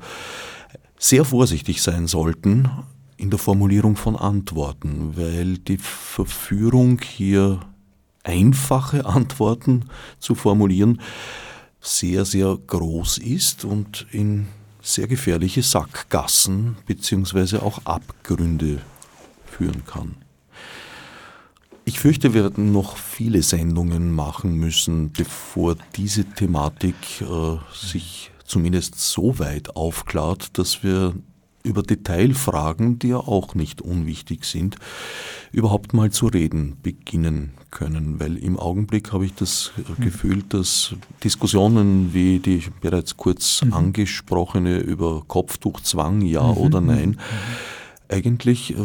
sehr vorsichtig sein sollten in der Formulierung von Antworten, weil die Verführung, hier einfache Antworten zu formulieren, sehr, sehr groß ist und in sehr gefährliche Sackgassen beziehungsweise auch Abgründe führen kann. Ich fürchte, wir werden noch viele Sendungen machen müssen, bevor diese Thematik äh, sich zumindest so weit aufklärt, dass wir über Detailfragen, die ja auch nicht unwichtig sind, überhaupt mal zu reden beginnen können. Weil im Augenblick habe ich das Gefühl, dass Diskussionen wie die bereits kurz mhm. angesprochene über Kopftuchzwang, ja mhm. oder nein, eigentlich äh,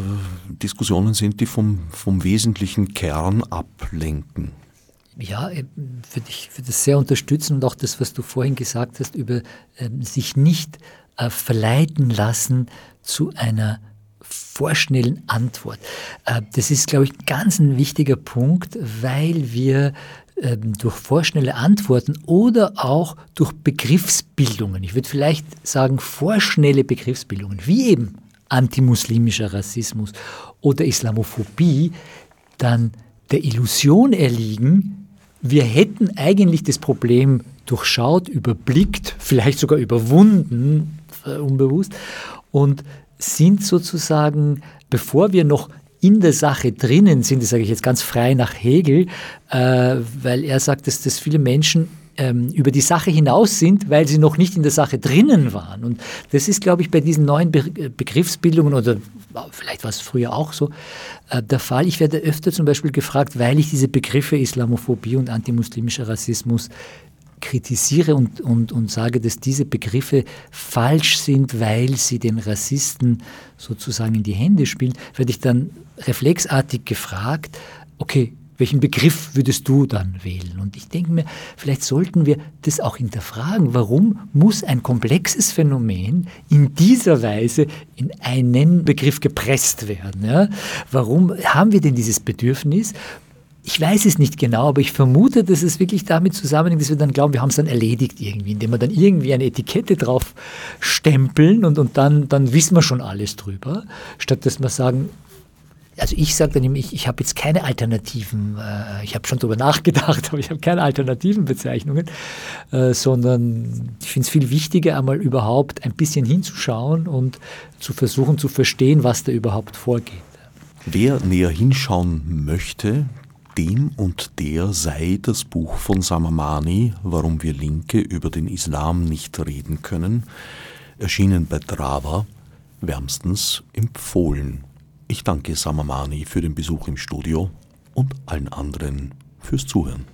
Diskussionen sind, die vom, vom wesentlichen Kern ablenken. Ja, würde ich würde das sehr unterstützen und auch das, was du vorhin gesagt hast, über äh, sich nicht äh, verleiten lassen zu einer vorschnellen Antwort. Äh, das ist, glaube ich, ganz ein wichtiger Punkt, weil wir äh, durch vorschnelle Antworten oder auch durch Begriffsbildungen, ich würde vielleicht sagen vorschnelle Begriffsbildungen, wie eben antimuslimischer Rassismus oder Islamophobie, dann der Illusion erliegen, wir hätten eigentlich das Problem durchschaut, überblickt, vielleicht sogar überwunden, äh, unbewusst, und sind sozusagen, bevor wir noch in der Sache drinnen sind, das sage ich jetzt ganz frei nach Hegel, äh, weil er sagt, dass das viele Menschen über die Sache hinaus sind, weil sie noch nicht in der Sache drinnen waren. Und das ist, glaube ich, bei diesen neuen Be- Begriffsbildungen, oder vielleicht war es früher auch so, äh, der Fall. Ich werde öfter zum Beispiel gefragt, weil ich diese Begriffe Islamophobie und antimuslimischer Rassismus kritisiere und, und, und sage, dass diese Begriffe falsch sind, weil sie den Rassisten sozusagen in die Hände spielen, werde ich dann reflexartig gefragt, okay, welchen Begriff würdest du dann wählen? Und ich denke mir, vielleicht sollten wir das auch hinterfragen. Warum muss ein komplexes Phänomen in dieser Weise in einen Begriff gepresst werden? Ja? Warum haben wir denn dieses Bedürfnis? Ich weiß es nicht genau, aber ich vermute, dass es wirklich damit zusammenhängt, dass wir dann glauben, wir haben es dann erledigt irgendwie, indem wir dann irgendwie eine Etikette drauf stempeln und, und dann, dann wissen wir schon alles drüber, statt dass wir sagen, also ich sage dann eben, ich, ich habe jetzt keine Alternativen, äh, ich habe schon darüber nachgedacht, aber ich habe keine alternativen Bezeichnungen, äh, sondern ich finde es viel wichtiger, einmal überhaupt ein bisschen hinzuschauen und zu versuchen zu verstehen, was da überhaupt vorgeht. Wer näher hinschauen möchte, dem und der sei das Buch von Sama Maani, Warum wir Linke über den Islam nicht reden können, erschienen bei Drava, wärmstens empfohlen. Ich danke Sama Maani für den Besuch im Studio und allen anderen fürs Zuhören.